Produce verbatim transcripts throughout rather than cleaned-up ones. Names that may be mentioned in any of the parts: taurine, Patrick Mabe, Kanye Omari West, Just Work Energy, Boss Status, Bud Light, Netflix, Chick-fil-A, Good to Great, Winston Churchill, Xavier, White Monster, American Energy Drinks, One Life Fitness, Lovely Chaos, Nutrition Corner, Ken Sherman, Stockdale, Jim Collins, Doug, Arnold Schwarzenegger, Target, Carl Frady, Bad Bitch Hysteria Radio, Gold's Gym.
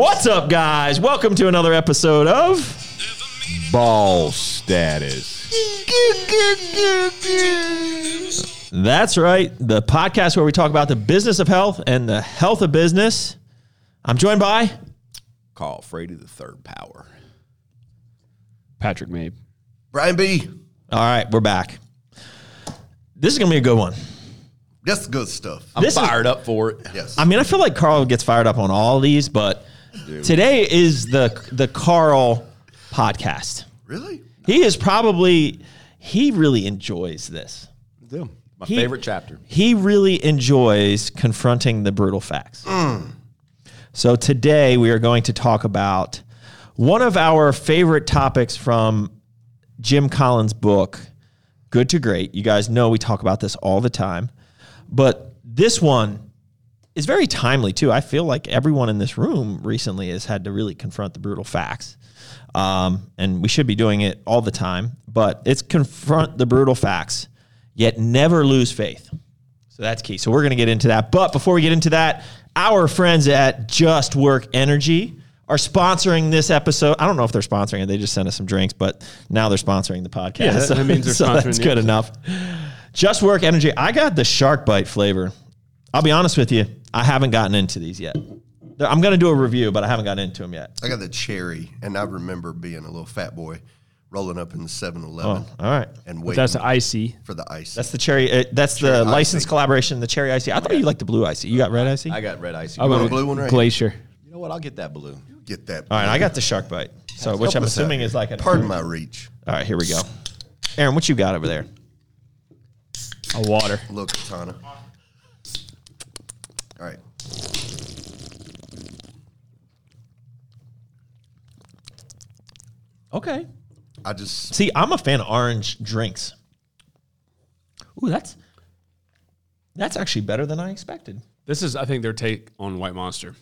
What's up, guys? Welcome to another episode of Boss Status. That's right. The podcast where we talk about the business of health and the health of business. I'm joined by Carl Frady, the third power. Patrick Mabe. Brian B. All right, we're back. This is going to be a good one. That's good stuff. I'm this fired is, up for it. Yes. I mean, I feel like Carl gets fired up on all these, but Dude. today is the the Carl podcast. Really? He is probably, he really enjoys this. I do. My he, favorite chapter. He really enjoys confronting the brutal facts. Mm. So today we are going to talk about one of our favorite topics from Jim Collins' book, Good to Great. You guys know we talk about this all the time. But this one is very timely, too. I feel like everyone in this room recently has had to really confront the brutal facts. Um, and we should be doing it all the time. But it's confront the brutal facts, yet never lose faith. So that's key. So we're going to get into that. But before we get into that, our friends at Just Work Energy are sponsoring this episode. I don't know if they're sponsoring it. They just sent us some drinks. But now they're sponsoring the podcast. Yeah, that, that means they're so sponsoring that's good episode. Enough. Just Work Energy. I got the shark bite flavor. I'll be honest with you. I haven't gotten into these yet. I'm going to do a review, but I haven't gotten into them yet. I got the cherry, and I remember being a little fat boy rolling up in the seven eleven. Oh, all right. And waiting that's the icy. For the icy. That's the cherry. Uh, that's cherry the licensed collaboration, the cherry icy. I oh, thought yeah. you liked the blue icy. You got red icy? I got red icy. I got a blue one right Glacier. Here. You know what? I'll get that blue. You get that blue. All right. I got the shark bite, so Let's which I'm assuming is like a... Pardon my reach. All right. Here we go. Aaron, what you got over there? A water. A little katana. All right. Okay. I just... See, I'm a fan of orange drinks. Ooh, that's... That's actually better than I expected. This is, I think, their take on White Monster.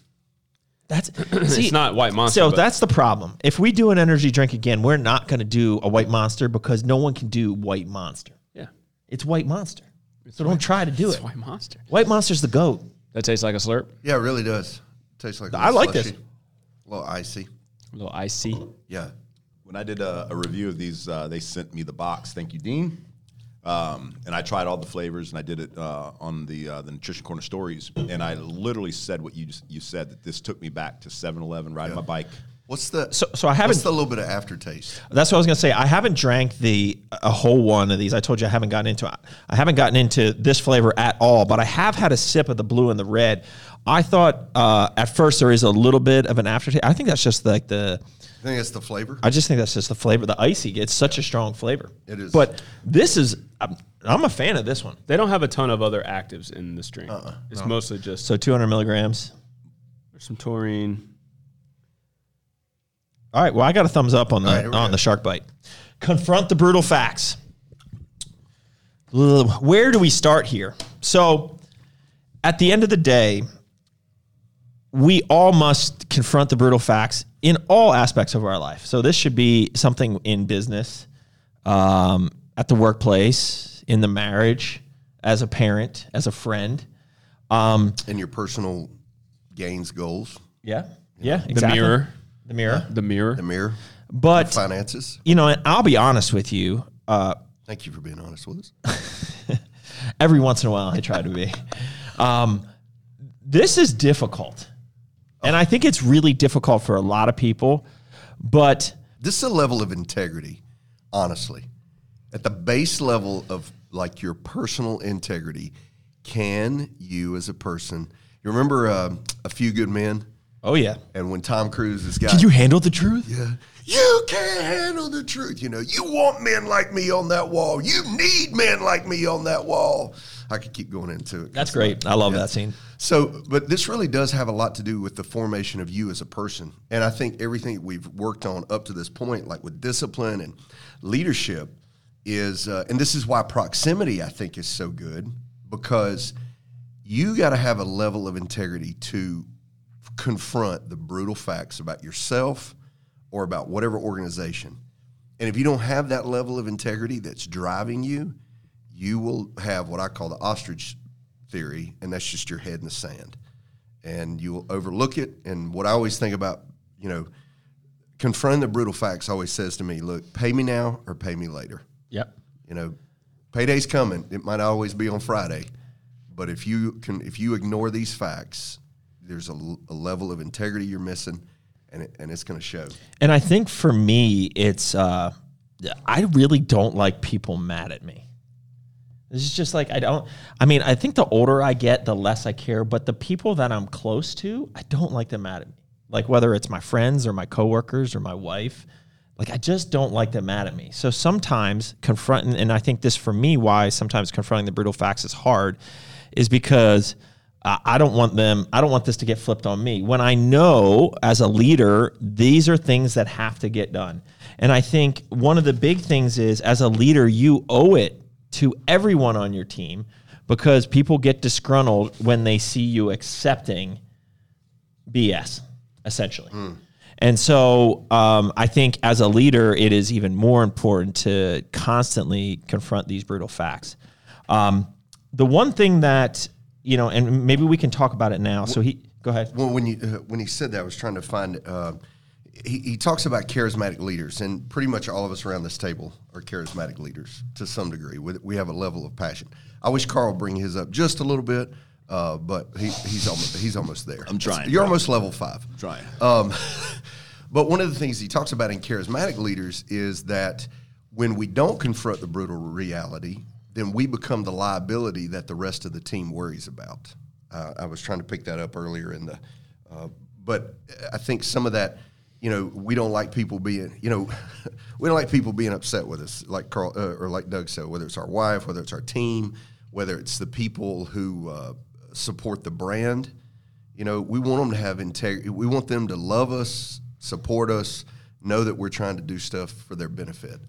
That's... see, it's not White Monster. So that's the problem. If we do an energy drink again, we're not going to do a White Monster because no one can do White Monster. It's White Monster. It's so white, don't try to do it's it. It's White Monster. White Monster's the GOAT. That tastes like a slurp? Yeah, it really does. It tastes like a I like slushy. This. A little icy. A little icy. Yeah. When I did a, a review of these, uh, they sent me the box. Thank you, Dean. Um, and I tried all the flavors, and I did it uh, on the uh, the Nutrition Corner stories. And I literally said what you just, you said, that this took me back to seven eleven, riding yeah. my bike. What's the so, so I haven't what's the little bit of aftertaste? That's what I was gonna say. I haven't drank the a whole one of these. I told you I haven't gotten into I haven't gotten into this flavor at all, but I have had a sip of the blue and the red. I thought uh, at first there is a little bit of an aftertaste. I think that's just like the I think that's the flavor. I just think that's just the flavor. The icy gets such a strong flavor. It is. But this is I'm, I'm a fan of this one. They don't have a ton of other actives in this drink. Uh-uh, it's no. mostly just so two hundred milligrams. There's some taurine. All right, well, I got a thumbs up on the right, on go. the shark bite. Confront the brutal facts. Where do we start here? So at the end of the day, we all must confront the brutal facts in all aspects of our life. So this should be something in business, um, at the workplace, in the marriage, as a parent, as a friend. Um, and your personal gains, goals. Yeah, yeah, exactly. The mirror. The mirror. Yeah, the mirror. The mirror. But the finances. You know, and I'll be honest with you. Uh, Thank you for being honest with us. Every once in a while, I try to be. Um, this is difficult. Oh. And I think it's really difficult for a lot of people. But this is a level of integrity, honestly. At the base level of, like, your personal integrity, can you as a person... You remember uh, A Few Good Men? Oh, yeah. And when Tom Cruise is got... Can you handle the truth? Yeah. You can't handle the truth. You know, you want men like me on that wall. You need men like me on that wall. I could keep going into it. That's great. I love yeah. that scene. So, but this really does have a lot to do with the formation of you as a person. And I think everything we've worked on up to this point, like with discipline and leadership, is... Uh, and this is why proximity, I think, is so good, because you got to have a level of integrity to... confront the brutal facts about yourself or about whatever organization. And if you don't have that level of integrity that's driving you, you will have what I call the ostrich theory, and that's just your head in the sand. and you'll overlook it. And what I always think about, you know, confront the brutal facts always says to me, look, pay me now or pay me later. Yep. You know, payday's coming. It might always be on Friday. But if you can, if you ignore these facts, there's a, a level of integrity you're missing, and it, and it's going to show. And I think for me, it's uh, I really don't like people mad at me. This is just like I don't. I mean, I think the older I get, the less I care. But the people that I'm close to, I don't like them mad at me. Like whether it's my friends or my coworkers or my wife, like I just don't like them mad at me. So sometimes confronting, and I think this for me, why sometimes confronting the brutal facts is hard, is because uh, I don't want them, I don't want this to get flipped on me. When I know as a leader, these are things that have to get done. And I think one of the big things is as a leader, you owe it to everyone on your team because people get disgruntled when they see you accepting B S, essentially. Mm. And so um, I think as a leader, it is even more important to constantly confront these brutal facts. Um, The one thing that, you know, and maybe we can talk about it now. So he, go ahead. Well, when you uh, when he said that, I was trying to find, uh, he, he talks about charismatic leaders, and pretty much all of us around this table are charismatic leaders to some degree. We, we have a level of passion. I wish Carl would bring his up just a little bit, uh, but he, he's, almost, he's almost there. I'm trying. It's, you're bro. almost level five. I'm trying. Um, but one of the things he talks about in charismatic leaders is that when we don't confront the brutal reality, then we become the liability that the rest of the team worries about. Uh, I was trying to pick that up earlier in the, uh, but I think some of that, you know, we don't like people being, you know, we don't like people being upset with us, like Carl uh, or like Doug said, whether it's our wife, whether it's our team, whether it's the people who uh, support the brand. You know, we want them to have integrity. We want them to love us, support us, know that we're trying to do stuff for their benefit.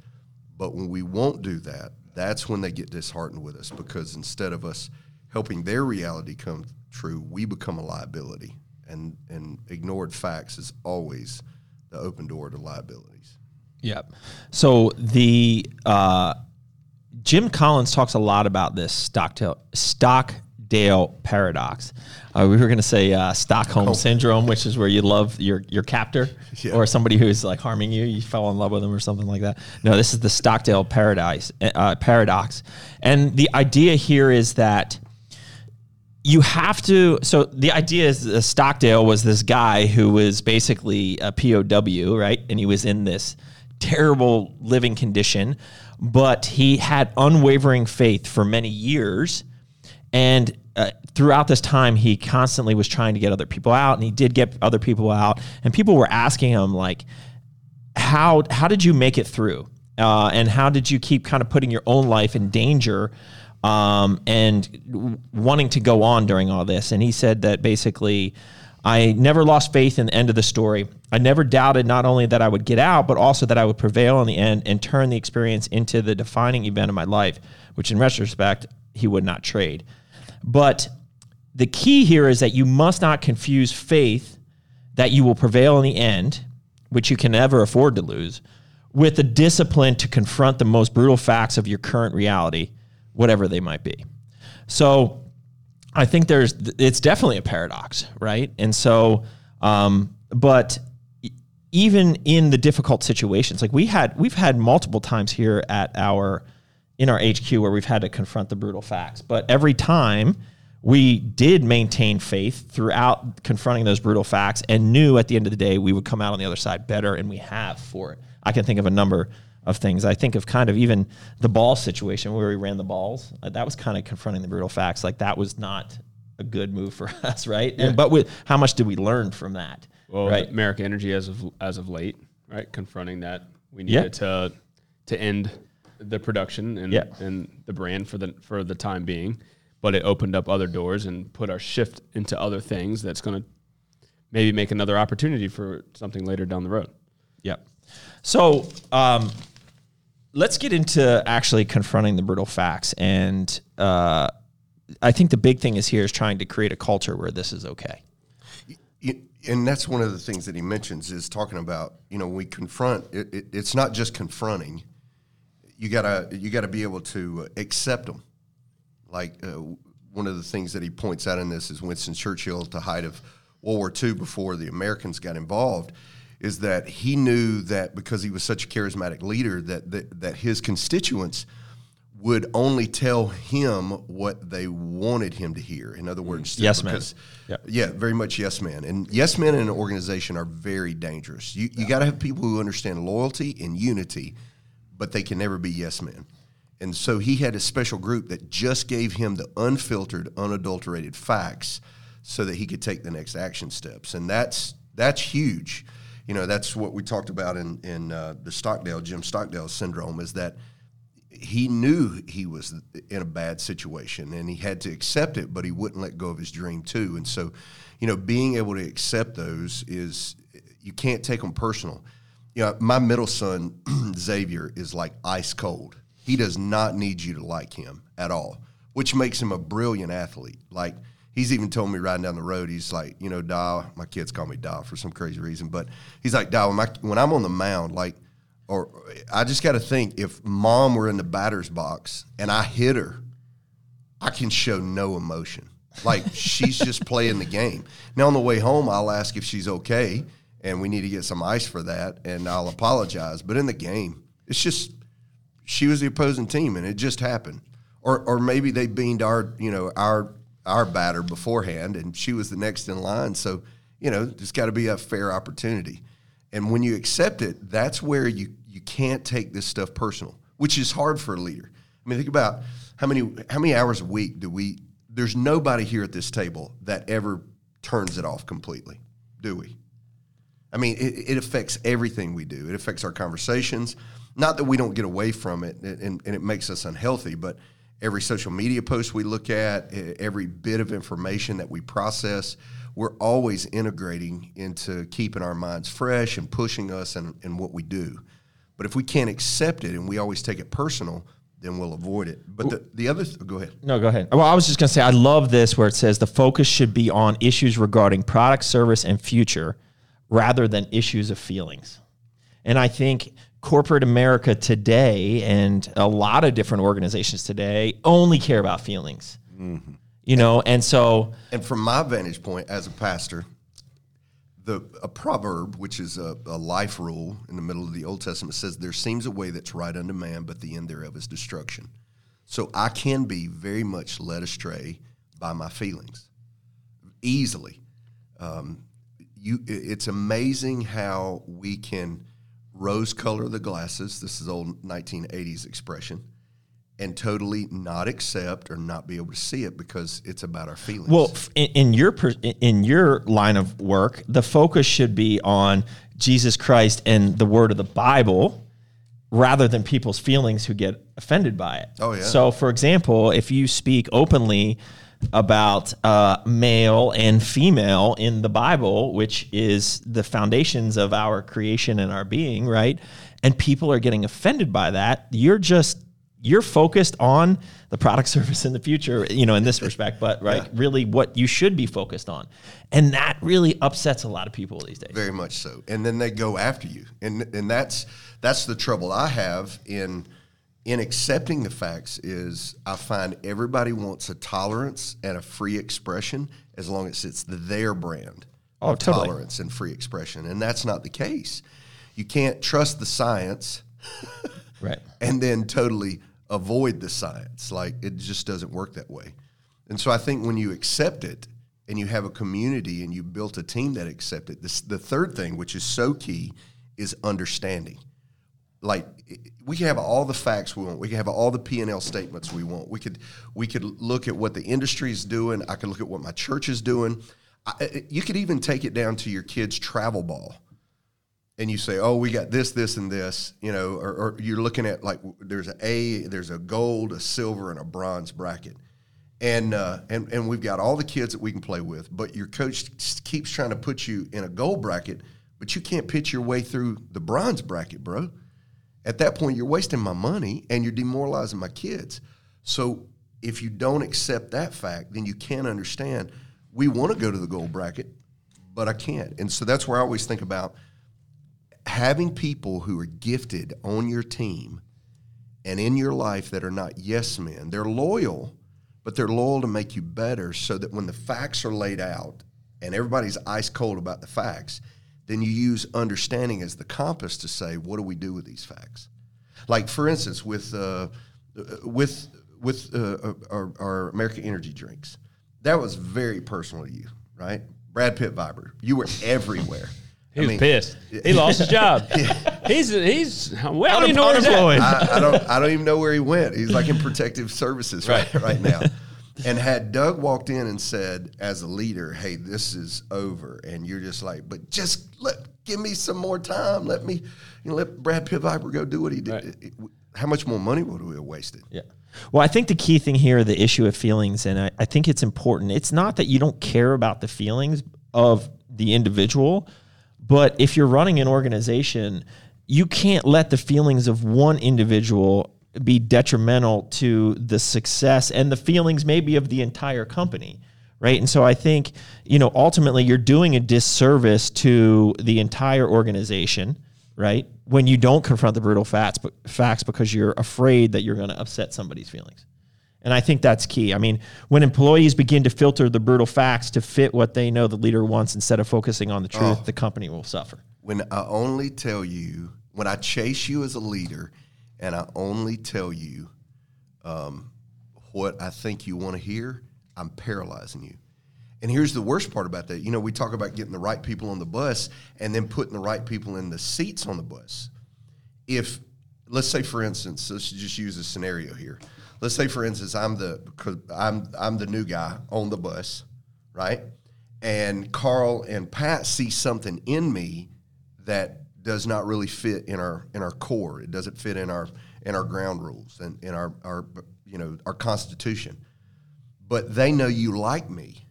But when we won't do that, that's when they get disheartened with us, because instead of us helping their reality come true, we become a liability. And and ignored facts is always the open door to liabilities. Yep. So the uh, Jim Collins talks a lot about this Stockdale Stockdale paradox. Uh, we were going to say uh, Stockholm oh. syndrome, which is where you love your your captor yeah. or somebody who's like harming you. You fell in love with them or something like that. No, this is the Stockdale paradise, uh, paradox. And the idea here is that you have to, so the idea is that Stockdale was this guy who was basically a P O W, right? And he was in this terrible living condition, but he had unwavering faith for many years. And uh, throughout this time, he constantly was trying to get other people out, and he did get other people out. And people were asking him, like, how how did you make it through? Uh, and how did you keep kind of putting your own life in danger um, and w- wanting to go on during all this? And he said that basically, I never lost faith in the end of the story. I never doubted not only that I would get out, but also that I would prevail in the end and turn the experience into the defining event of my life, which in retrospect, he would not trade. But the key here is that you must not confuse faith that you will prevail in the end, which you can never afford to lose, with the discipline to confront the most brutal facts of your current reality, whatever they might be. So I think there's, it's definitely a paradox, right? And so, um, but even in the difficult situations, like we had, we've had multiple times here at our in our H Q where we've had to confront the brutal facts. But every time we did maintain faith throughout confronting those brutal facts and knew at the end of the day we would come out on the other side better, and we have for it. I can think of a number of things. I think of kind of even the ball situation where we ran the balls. That was kind of confronting the brutal facts. Like that was not a good move for us, right? Yeah. And, but with, how much did we learn from that? Well, right? American Energy as of as of late, right? Confronting that. We needed yeah. to to end the production and, yeah. and the brand for the for the time being, but it opened up other doors and put our shift into other things that's going to maybe make another opportunity for something later down the road. Yeah. So um, let's get into actually confronting the brutal facts. And uh, I think the big thing is here is trying to create a culture where this is okay. And that's one of the things that he mentions is talking about, you know, we confront, it, it, it's not just confronting. You gotta you gotta be able to accept them. Like uh, one of the things that he points out in this is Winston Churchill at the height of World War Two, before the Americans got involved, is that he knew that because he was such a charismatic leader that that, that his constituents would only tell him what they wanted him to hear. In other words, yes, because, man. Yeah. yeah, very much yes, man. And yes, men in an organization are very dangerous. You yeah. you got to have people who understand loyalty and unity, but they can never be yes men. And so he had a special group that just gave him the unfiltered, unadulterated facts so that he could take the next action steps. And that's that's huge. You know, that's what we talked about in, in uh, the Stockdale, Jim Stockdale syndrome, is that he knew he was in a bad situation and he had to accept it, but he wouldn't let go of his dream too. And so, you know, being able to accept those is, you can't take them personal. You know, my middle son, Xavier, is like ice cold. He does not need you to like him at all, which makes him a brilliant athlete. Like, he's even told me riding down the road, he's like, you know, Dial, my kids call me Dial for some crazy reason, but he's like, Dial, when, my, when I'm on the mound, like, or I just got to think, if mom were in the batter's box and I hit her, I can show no emotion. Like, she's just playing the game. Now, on the way home, I'll ask if she's okay, and we need to get some ice for that, and I'll apologize. But in the game, it's just, she was the opposing team, and it just happened. Or or maybe they beaned our, you know, our our batter beforehand, and she was the next in line. So, you know, there's got to be a fair opportunity. And when you accept it, that's where you, you can't take this stuff personal, which is hard for a leader. I mean, think about how many how many hours a week do we – there's nobody here at this table that ever turns it off completely, do we? I mean, it, it affects everything we do. It affects our conversations. Not that we don't get away from it and, and it makes us unhealthy, but every social media post we look at, every bit of information that we process, we're always integrating into keeping our minds fresh and pushing us in, in what we do. But if we can't accept it and we always take it personal, then we'll avoid it. But the, the other, th- go ahead. No, go ahead. Well, I was just going to say, I love this where it says the focus should be on issues regarding product, service, and future rather than issues of feelings. And I think corporate America today and a lot of different organizations today only care about feelings, mm-hmm. you know, and, and so. And from my vantage point as a pastor, the a proverb, which is a, a life rule in the middle of the Old Testament, says there seems a way that's right unto man, but the end thereof is destruction. So I can be very much led astray by my feelings easily. Um, you, it's amazing how we can rose color the glasses, this is old nineteen eighties expression, and totally not accept or not be able to see it because it's about our feelings. Well, in, in your in your line of work, the focus should be on Jesus Christ and the word of the Bible rather than people's feelings who get offended by it. Oh, yeah. So, for example, if you speak openly about uh, male and female in the Bible, which is the foundations of our creation and our being, right? And people are getting offended by that. You're just, you're focused on the product, service in the future, you know, in this respect, but right, yeah. really what you should be focused on. And that really upsets a lot of people these days. Very much so. And then they go after you. And and that's that's the trouble I have in In accepting the facts is I find everybody wants a tolerance and a free expression as long as it's their brand oh, of totally. tolerance and free expression. And that's not the case. You can't trust the science right. and then totally avoid the science. Like, it just doesn't work that way. And so I think when you accept it and you have a community and you built a team that accepts it, this, the third thing, which is so key, is understanding. Like, we can have all the facts we want. We can have all the P and L statements we want. We could we could look at what the industry is doing. I could look at what my church is doing. I, you could even take it down to your kid's travel ball. And you say, oh, we got this, this, and this. You know, or, or you're looking at, like, there's an A, there's a gold, a silver, and a bronze bracket. And, uh, and, and we've got all the kids that we can play with. But your coach keeps trying to put you in a gold bracket, but you can't pitch your way through the bronze bracket, bro. At that point, you're wasting my money and you're demoralizing my kids. So if you don't accept that fact, then you can't understand. We want to go to the gold bracket, but I can't. And so that's where I always think about having people who are gifted on your team and in your life that are not yes men. They're loyal, but they're loyal to make you better so that when the facts are laid out and everybody's ice cold about the facts, then you use understanding as the compass to say, what do we do with these facts? Like, for instance, with uh, with with uh, our, our American Energy Drinks, that was very personal to you, right? Brad Pitt Viber, you were everywhere. He I was mean, pissed. He lost his job. Yeah. He's he's well, I don't even know where he's at. I, I don't I don't even know where he went. He's like in protective services right right now. And had Doug walked in and said, as a leader, hey, this is over, and you're just like, but just let give me some more time. Let me you know, let Brad Pitt Viber go do what he did. Right. How much more money would we have wasted? Yeah. Well, I think the key thing here, the issue of feelings, and I, I think it's important. It's not that you don't care about the feelings of the individual, but if you're running an organization, you can't let the feelings of one individual be detrimental to the success and the feelings maybe of the entire company, right? And so I think, you know, ultimately you're doing a disservice to the entire organization, right? When you don't confront the brutal facts, but facts because you're afraid that you're going to upset somebody's feelings. And I think that's key. I mean, when employees begin to filter the brutal facts to fit what they know the leader wants instead of focusing on the truth, oh, the company will suffer. When I only tell you, when I chase you as a leader and I only tell you um, what I think you want to hear, I'm paralyzing you. And here's the worst part about that. You know, we talk about getting the right people on the bus and then putting the right people in the seats on the bus. If, let's say, for instance, let's just use a scenario here. Let's say, for instance, I'm the I'm I'm the new guy on the bus, right? And Carl and Pat see something in me that does not really fit in our in our core. It doesn't fit in our in our ground rules and in our, our you know our constitution. But they know you like me,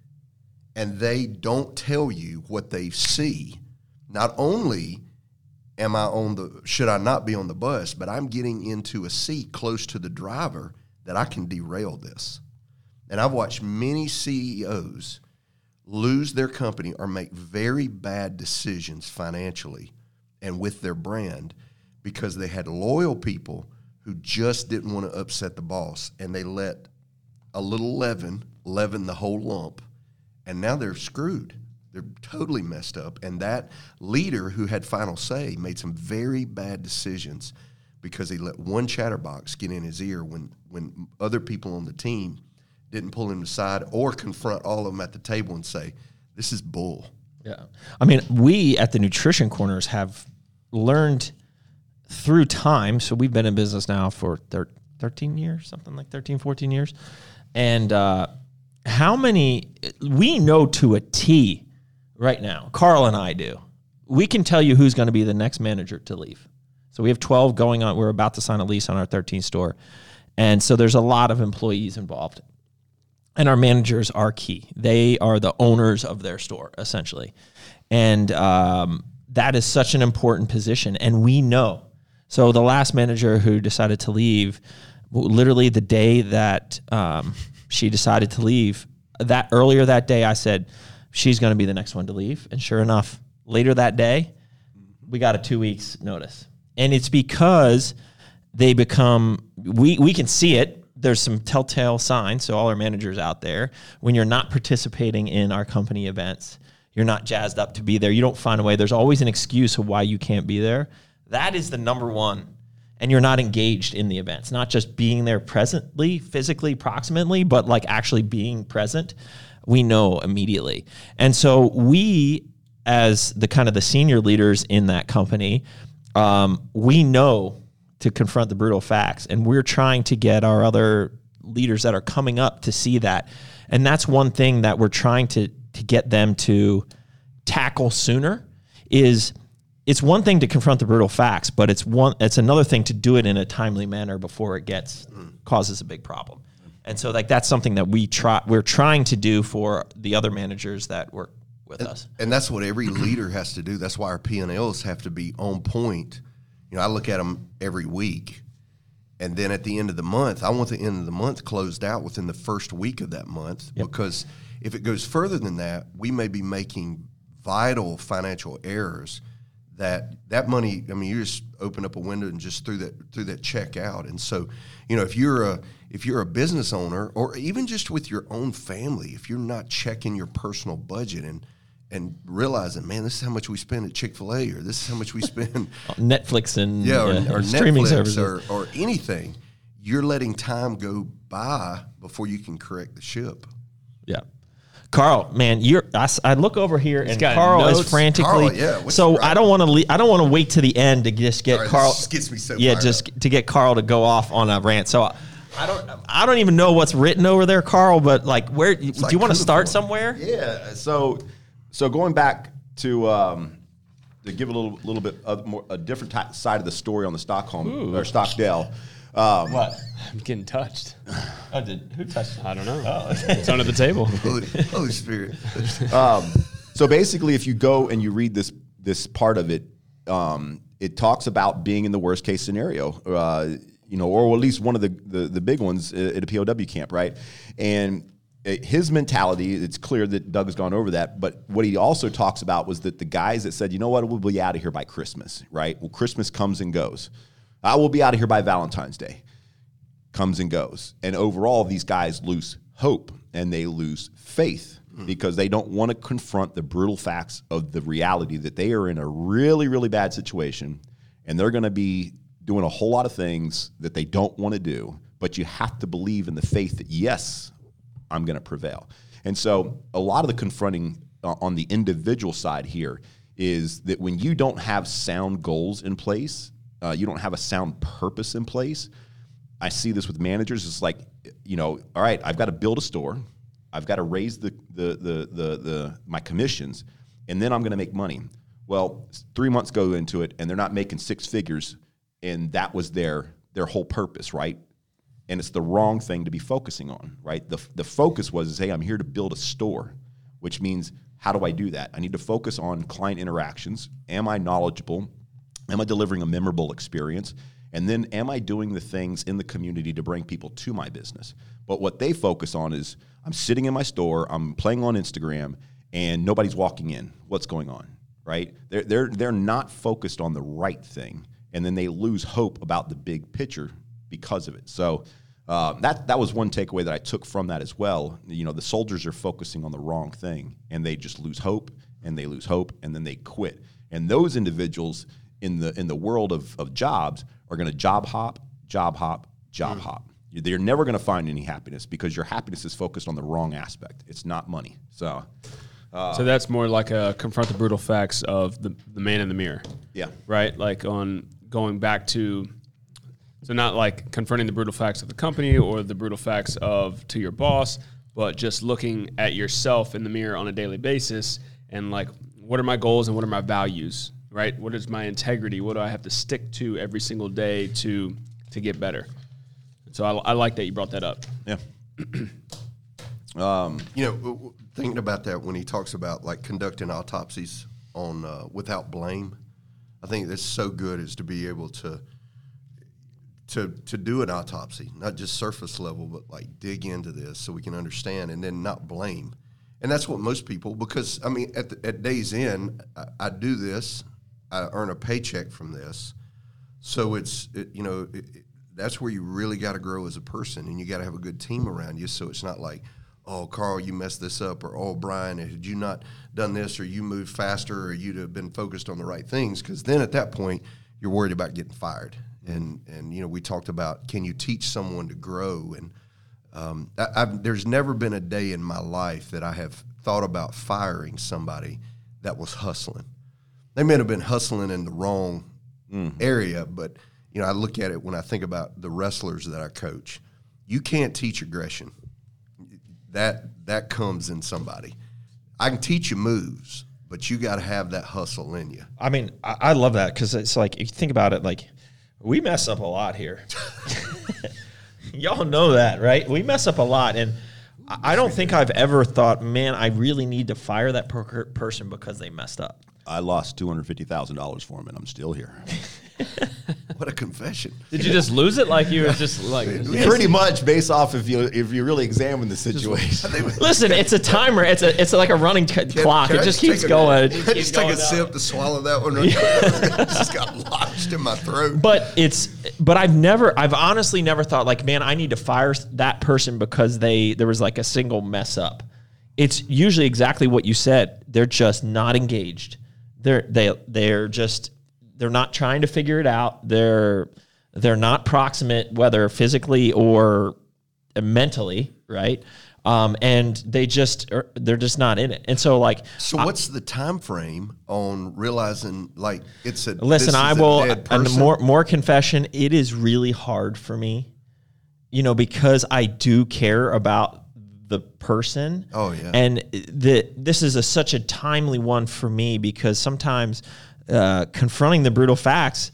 and they don't tell you what they see. Not only am I on the should I not be on the bus, but I'm getting into a seat close to the driver that I can derail this. And I've watched many C E Os lose their company or make very bad decisions financially and with their brand because they had loyal people who just didn't want to upset the boss, and they let a little leaven leaven the whole lump, and now they're screwed. They're totally messed up, and that leader who had final say made some very bad decisions because he let one chatterbox get in his ear when, when other people on the team didn't pull him aside or confront all of them at the table and say, this is bull. Yeah. I mean, we at the Nutrition Corners have learned through time, so we've been in business now for thirteen years, something like thirteen, fourteen years, and uh, how many, we know to a T right now, Carl and I do, we can tell you who's going to be the next manager to leave. So we have twelve going on. We're about to sign a lease on our thirteenth store. And so there's a lot of employees involved. And our managers are key. They are the owners of their store, essentially. And um, that is such an important position. And we know. So the last manager who decided to leave, literally the day that um, she decided to leave, that earlier that day I said, she's going to be the next one to leave. And sure enough, later that day, we got a two weeks notice. And it's because they become, we, we can see it. There's some telltale signs. So all our managers out there, when you're not participating in our company events, you're not jazzed up to be there. You don't find a way. There's always an excuse of why you can't be there. That is the number one. And you're not engaged in the events, not just being there presently, physically, proximately, but like actually being present. We know immediately. And so we, as the kind of the senior leaders in that company, Um, we know to confront the brutal facts, and we're trying to get our other leaders that are coming up to see that. And that's one thing that we're trying to, to get them to tackle sooner is it's one thing to confront the brutal facts, but it's one, it's another thing to do it in a timely manner before it gets, causes a big problem. And so like, that's something that we try, we're trying to do for the other managers that work with and, us. And that's what every leader has to do. That's why our P and L's have to be on point. You know, I look at them every week, and then at the end of the month, I want the end of the month closed out within the first week of that month. Yep. Because if it goes further than that, we may be making vital financial errors that that money, I mean, you just open up a window and just threw that threw that check out. And so, you know, if you're a if you're a business owner, or even just with your own family, if you're not checking your personal budget and and realizing, man, this is how much we spend at Chick-fil-A, or this is how much we spend Netflix and yeah, or, yeah, or streaming Netflix services or, or anything, you're letting time go by before you can correct the ship. Yeah. Carl, man, you're. I, I look over here, and Carl notes. is frantically. Carl, yeah, so I don't want to. Le- I don't want to wait to the end to just get right, Carl. This gets me so yeah, just up. to get Carl to go off on a rant. So I, I don't. I don't even know what's written over there, Carl. But like, where it's do like you want to start somewhere? Yeah. So, so going back to um, to give a little little bit of more a different t- side of the story on the Stockholm Ooh. or Stockdale. Um, what? I'm getting touched. Oh, did who touched? I don't know. Oh, it's under the table. Holy, Holy Spirit. um, so basically, if you go and you read this this part of it, um, it talks about being in the worst case scenario, uh, you know, or at least one of the the, the big ones at a P O W camp, right? And it, his mentality, it's clear that Doug's gone over that, but what he also talks about was that the guys that said, you know what, we'll be out of here by Christmas, right? Well, Christmas comes and goes. I will be out of here by Valentine's Day. Comes and goes. And overall, these guys lose hope and they lose faith mm. because they don't want to confront the brutal facts of the reality that they are in a really, really bad situation, and they're going to be doing a whole lot of things that they don't want to do, but you have to believe in the faith that, yes, I'm going to prevail. And so a lot of the confronting uh, on the individual side here is that when you don't have sound goals in place, Uh, you don't have a sound purpose in place. I see this with managers. It's like, you know, all right, I've got to build a store. I've got to raise the the the the, the my commissions, and then I'm going to make money. Well, three months go into it, and they're not making six figures, and that was their their whole purpose, right? And it's the wrong thing to be focusing on, right? The the focus was, hey, I'm here to build a store, which means how do I do that? I need to focus on client interactions. Am I knowledgeable? Am I delivering a memorable experience? And then am I doing the things in the community to bring people to my business? But what they focus on is, I'm sitting in my store, I'm playing on Instagram, and nobody's walking in. What's going on, right? They're, they're, they're not focused on the right thing, and then they lose hope about the big picture because of it. So uh, that, that was one takeaway that I took from that as well. You know, the soldiers are focusing on the wrong thing, and they just lose hope, and they lose hope, and then they quit. And those individuals in the in the world of, of jobs are going to job hop, job hop, job mm. hop. They're never going to find any happiness because your happiness is focused on the wrong aspect. It's not money. So uh, so that's more like a confront the brutal facts of the, the man in the mirror. Yeah. Right? Like on going back to, so not like confronting the brutal facts of the company or the brutal facts of to your boss, but just looking at yourself in the mirror on a daily basis and like, what are my goals and what are my values? Right? What is my integrity? What do I have to stick to every single day to to get better? So I, I like that you brought that up. Yeah. um, you know, thinking about that when he talks about like conducting autopsies on uh, without blame, I think that's so good is to be able to to to do an autopsy, not just surface level, but like dig into this so we can understand and then not blame. And that's what most people, because I mean, at the, at day's end, I, I do this. I earn a paycheck from this. So it's, it, you know, it, it, that's where you really got to grow as a person, and you got to have a good team around you. So it's not like, oh, Carl, you messed this up, or, oh, Brian, had you not done this, or you moved faster, or you'd have been focused on the right things. Because then at that point, you're worried about getting fired. And, and you know, we talked about, can you teach someone to grow? And um, I, I've, there's never been a day in my life that I have thought about firing somebody that was hustling. They may have been hustling in the wrong mm-hmm. area, but you know, I look at it when I think about the wrestlers that I coach. You can't teach aggression. That that comes in somebody. I can teach you moves, but you got to have that hustle in you. I mean, I, I love that because it's like, if you think about it, like we mess up a lot here. Y'all know that, right? We mess up a lot, and I, I don't think I've ever thought, man, I really need to fire that per- person because they messed up. I lost two hundred fifty thousand dollars for him, and I'm still here. What a confession. Did you just lose it? Like you were just like... Pretty much based off if you if you really examine the situation. Listen, it's a timer. It's a it's like a running t- can, clock. Can it just, just keeps a, going. It just keeps just going take a down. Sip to swallow that one. Right yeah. It just got lodged in my throat. But it's... But I've never... I've honestly never thought like, man, I need to fire that person because they there was like a single mess up. It's usually exactly what you said. They're just not engaged. They're they they're just... They're not trying to figure it out. They're they're not proximate, whether physically or mentally, right? Um, and they just are, they're just not in it. And so, like, so what's I, the time frame on realizing like it's a listen? This is I will a dead person? more more confession. It is really hard for me, you know, because I do care about the person. Oh yeah, and the this is a, such a timely one for me because sometimes. Uh, confronting the brutal facts,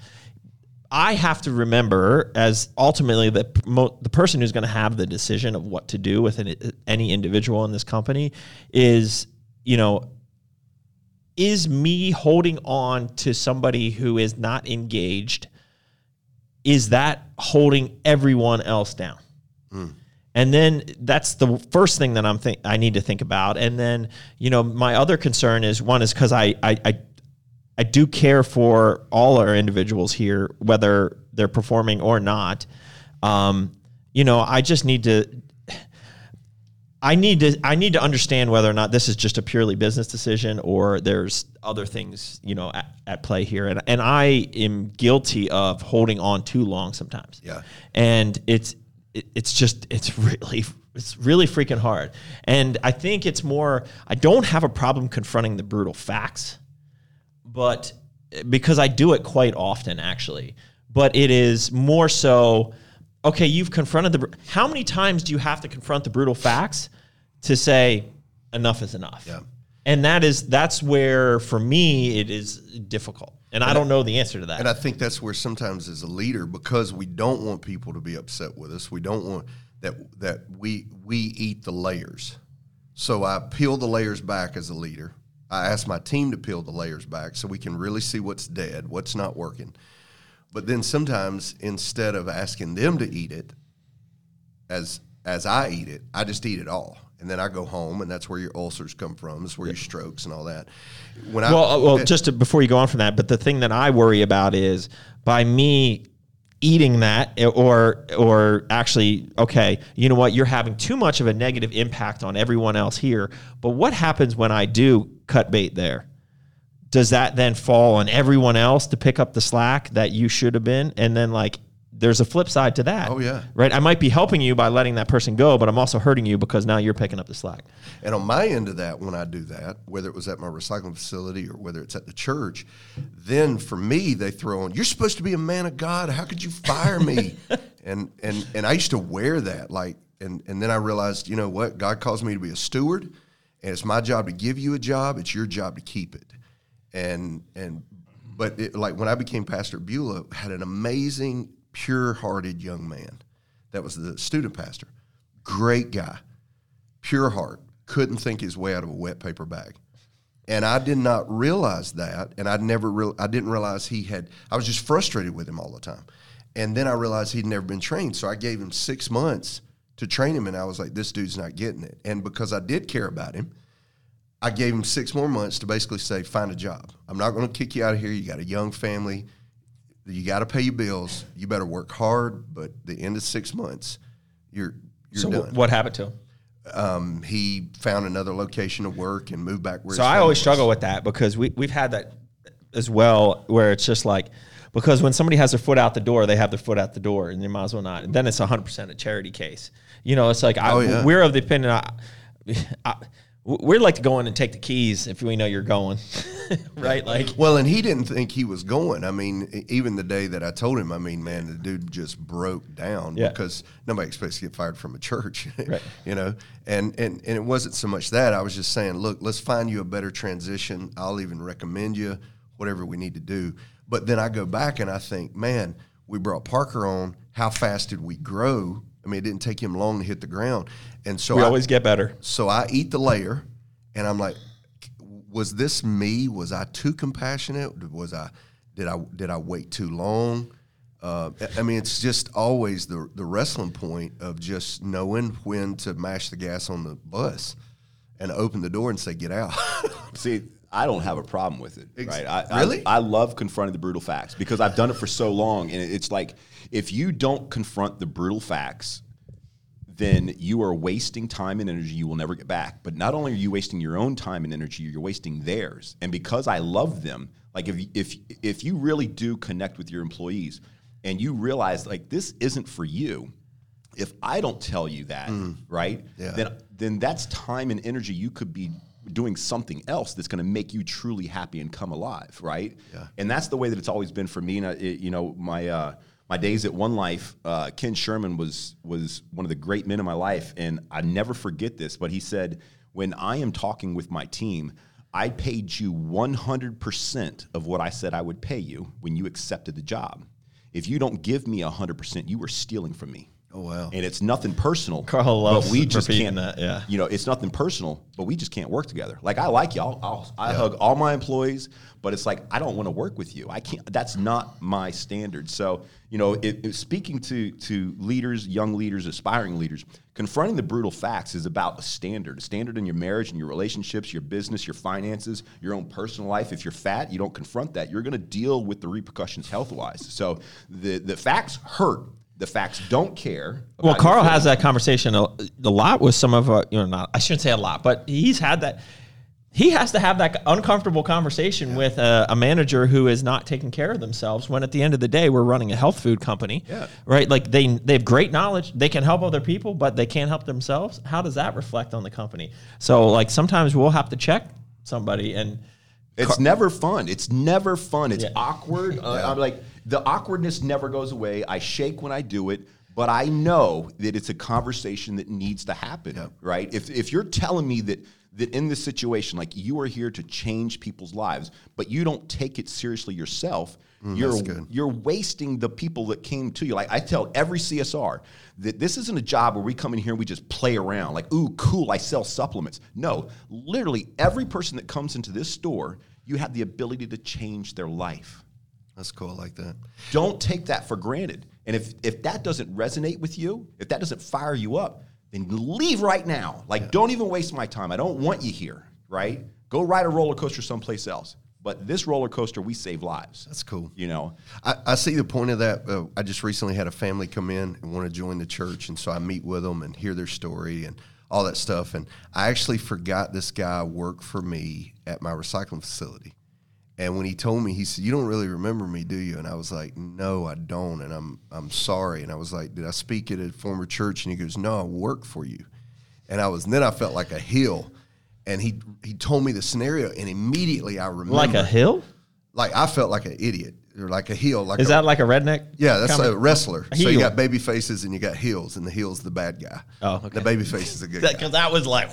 I have to remember as ultimately the mo- the person who's going to have the decision of what to do with an, any individual in this company is, you know, is me holding on to somebody who is not engaged, is that holding everyone else down? Mm. And then that's the first thing that I'm think I need to think about. And then, you know, my other concern is one is because I I, I I do care for all our individuals here, whether they're performing or not. Um, you know, I just need to, I need to, I need to understand whether or not this is just a purely business decision or there's other things, you know, at, at play here. And and I am guilty of holding on too long sometimes. Yeah. And it's, it, it's just, it's really, it's really freaking hard. And I think it's more, I don't have a problem confronting the brutal facts. But because I do it quite often, actually, but it is more so, okay, you've confronted the, how many times do you have to confront the brutal facts to say enough is enough? Yeah. And that is, that's where for me, it is difficult. And, and I don't know the answer to that. And I think that's where sometimes as a leader, because we don't want people to be upset with us, we don't want that, that we, we eat the layers. So I peel the layers back as a leader. I asked my team to peel the layers back so we can really see what's dead, what's not working. But then sometimes instead of asking them to eat it, as as I eat it, I just eat it all. And then I go home, and that's where your ulcers come from. It's where yep. your strokes and all that. When I, well, well it, just to, before you go on from that, but the thing that I worry about is by me eating that or or actually, okay, you know what, you're having too much of a negative impact on everyone else here. But what happens when I do cut bait there? Does that then fall on everyone else to pick up the slack that you should have been? And then like there's a flip side to that. Oh, yeah. Right? I might be helping you by letting that person go, but I'm also hurting you because now you're picking up the slack. And on my end of that, when I do that, whether it was at my recycling facility or whether it's at the church, then for me, they throw on, you're supposed to be a man of God. How could you fire me? and and and I used to wear that. like, and And then I realized, you know what? God calls me to be a steward, and it's my job to give you a job. It's your job to keep it. And, and but it, like when I became Pastor Beulah, I had an amazing pure-hearted young man. That was the student pastor. Great guy. Pure heart. Couldn't think his way out of a wet paper bag. And I did not realize that, and I never real I didn't realize he had – I was just frustrated with him all the time. And then I realized he'd never been trained, so I gave him six months to train him, and I was like, this dude's not getting it. And because I did care about him, I gave him six more months to basically say, find a job. I'm not going to kick you out of here. You got a young family. You got to pay your bills. You better work hard. But the end of six months, you're you're so done. So what happened to him? Um, he found another location to work and moved back where. So I always was. struggle with that because we we've had that as well, where it's just like because when somebody has their foot out the door, they have their foot out the door, and you might as well not. And then it's one hundred percent a charity case. You know, it's like I, oh, yeah. we're of the opinion. I, I, We'd like to go in and take the keys if we know you're going, right? Like, well, and he didn't think he was going. I mean, even the day that I told him, I mean, man, the dude just broke down yeah. because nobody expects to get fired from a church, right. you know? And, and and it wasn't so much that. I was just saying, look, let's find you a better transition. I'll even recommend you, whatever we need to do. But then I go back and I think, man, we brought Parker on. How fast did we grow? I mean, it didn't take him long to hit the ground. And so we I, always get better. So I eat the layer, and I'm like, was this me? Was I too compassionate? Was I did I did I wait too long? Uh, I mean, it's just always the the wrestling point of just knowing when to mash the gas on the bus and open the door and say, get out. See, I don't have a problem with it, right? I, really? I, I love confronting the brutal facts because I've done it for so long. And it's like, if you don't confront the brutal facts, then you are wasting time and energy you will never get back. But not only are you wasting your own time and energy, you're wasting theirs. And because I love them, like if if if you really do connect with your employees and you realize like this isn't for you, if I don't tell you that, mm. right, yeah. then then that's time and energy you could be doing something else that's going to make you truly happy and come alive, right? Yeah. And that's the way that it's always been for me. And I, it, you know, my uh, my days at One Life, uh, Ken Sherman was was one of the great men in my life, and I never forget this. But he said, "When I am talking with my team, I paid you one hundred percent of what I said I would pay you when you accepted the job. If you don't give me one hundred percent, you are stealing from me." Oh, wow. And it's nothing personal. Carl loves we just repeating can't, that, yeah. You know, it's nothing personal, but we just can't work together. Like, I like y'all. I'll, I yeah. hug all my employees, but it's like, I don't want to work with you. I can't. That's not my standard. So, you know, it, it, speaking to, to leaders, young leaders, aspiring leaders, confronting the brutal facts is about a standard. A standard in your marriage and your relationships, your business, your finances, your own personal life. If you're fat, you don't confront that. You're going to deal with the repercussions health-wise. So the, the facts hurt. The facts don't care. Well, Carl has that conversation a, a lot with some of, uh, you know, not, I shouldn't say a lot, but he's had that. He has to have that uncomfortable conversation yeah. with a, a manager who is not taking care of themselves when at the end of the day, we're running a health food company, yeah. right? Like they, they have great knowledge. They can help other people, but they can't help themselves. How does that reflect on the company? So like sometimes we'll have to check somebody and it's Car- never fun. It's never fun. It's yeah. awkward. Uh, yeah. I'm like, the awkwardness never goes away. I shake when I do it, but I know that it's a conversation that needs to happen, yeah. right? If if you're telling me that that in this situation, like you are here to change people's lives, but you don't take it seriously yourself, mm, you're you're wasting the people that came to you. Like I tell every C S R that this isn't a job where we come in here and we just play around. Like, ooh, cool, I sell supplements. No, literally every person that comes into this store, you have the ability to change their life. That's cool. I like that. Don't take that for granted. And if, if that doesn't resonate with you, if that doesn't fire you up, then leave right now. Like, yeah. don't even waste my time. I don't want you here, right? Go ride a roller coaster someplace else. But this roller coaster, we save lives. That's cool. You know? I, I see the point of that. Uh, I just recently had a family come in and want to join the church. And so I meet with them and hear their story and all that stuff. And I actually forgot this guy worked for me at my recycling facility. And when he told me, he said, "You don't really remember me, do you?" And I was like, "No, I don't, and I'm I'm sorry." And I was like, "Did I speak at a former church?" And he goes, "No, I work for you." And I was, and then I felt like a hill. And he he told me the scenario, and immediately I remember. Like a hill? Like I felt like an idiot, or like a heel. Like Is a, that like a redneck? Yeah, that's comment? A wrestler. A so you got baby faces and you got heels, and the heel's the bad guy. Oh, okay. The baby face is a good that, guy. Because that was like.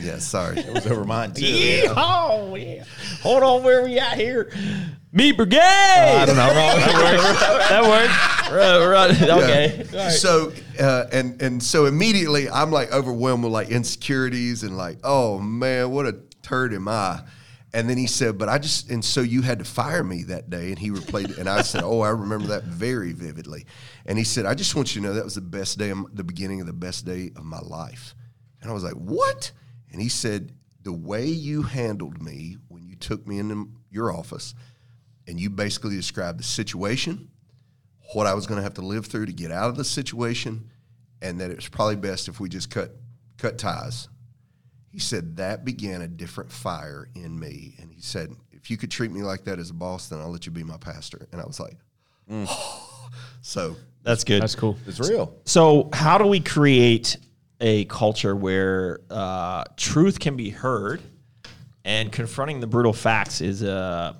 Yeah, sorry. It was over mine, too. Yeah. Oh, yeah. Hold on, where are we at here? Meat Brigade! Uh, I don't know. That worked. That worked. Right, right. Okay. Yeah. Right. So, uh, and, and so immediately I'm like overwhelmed with like insecurities and like, oh, man, what a turd am I? And then he said, but I just, and so you had to fire me that day. And he replayed it. And I said, oh, I remember that very vividly. And he said, I just want you to know that was the best day, the beginning of the best day of my life. And I was like, what? And he said, the way you handled me when you took me into your office and you basically described the situation, what I was going to have to live through to get out of the situation, and that it was probably best if we just cut cut ties. He said, that began a different fire in me. And he said, if you could treat me like that as a boss, then I'll let you be my pastor. And I was like, mm. oh. So. That's good. That's cool. It's real. So how do we create a culture where uh, truth can be heard and confronting the brutal facts is uh,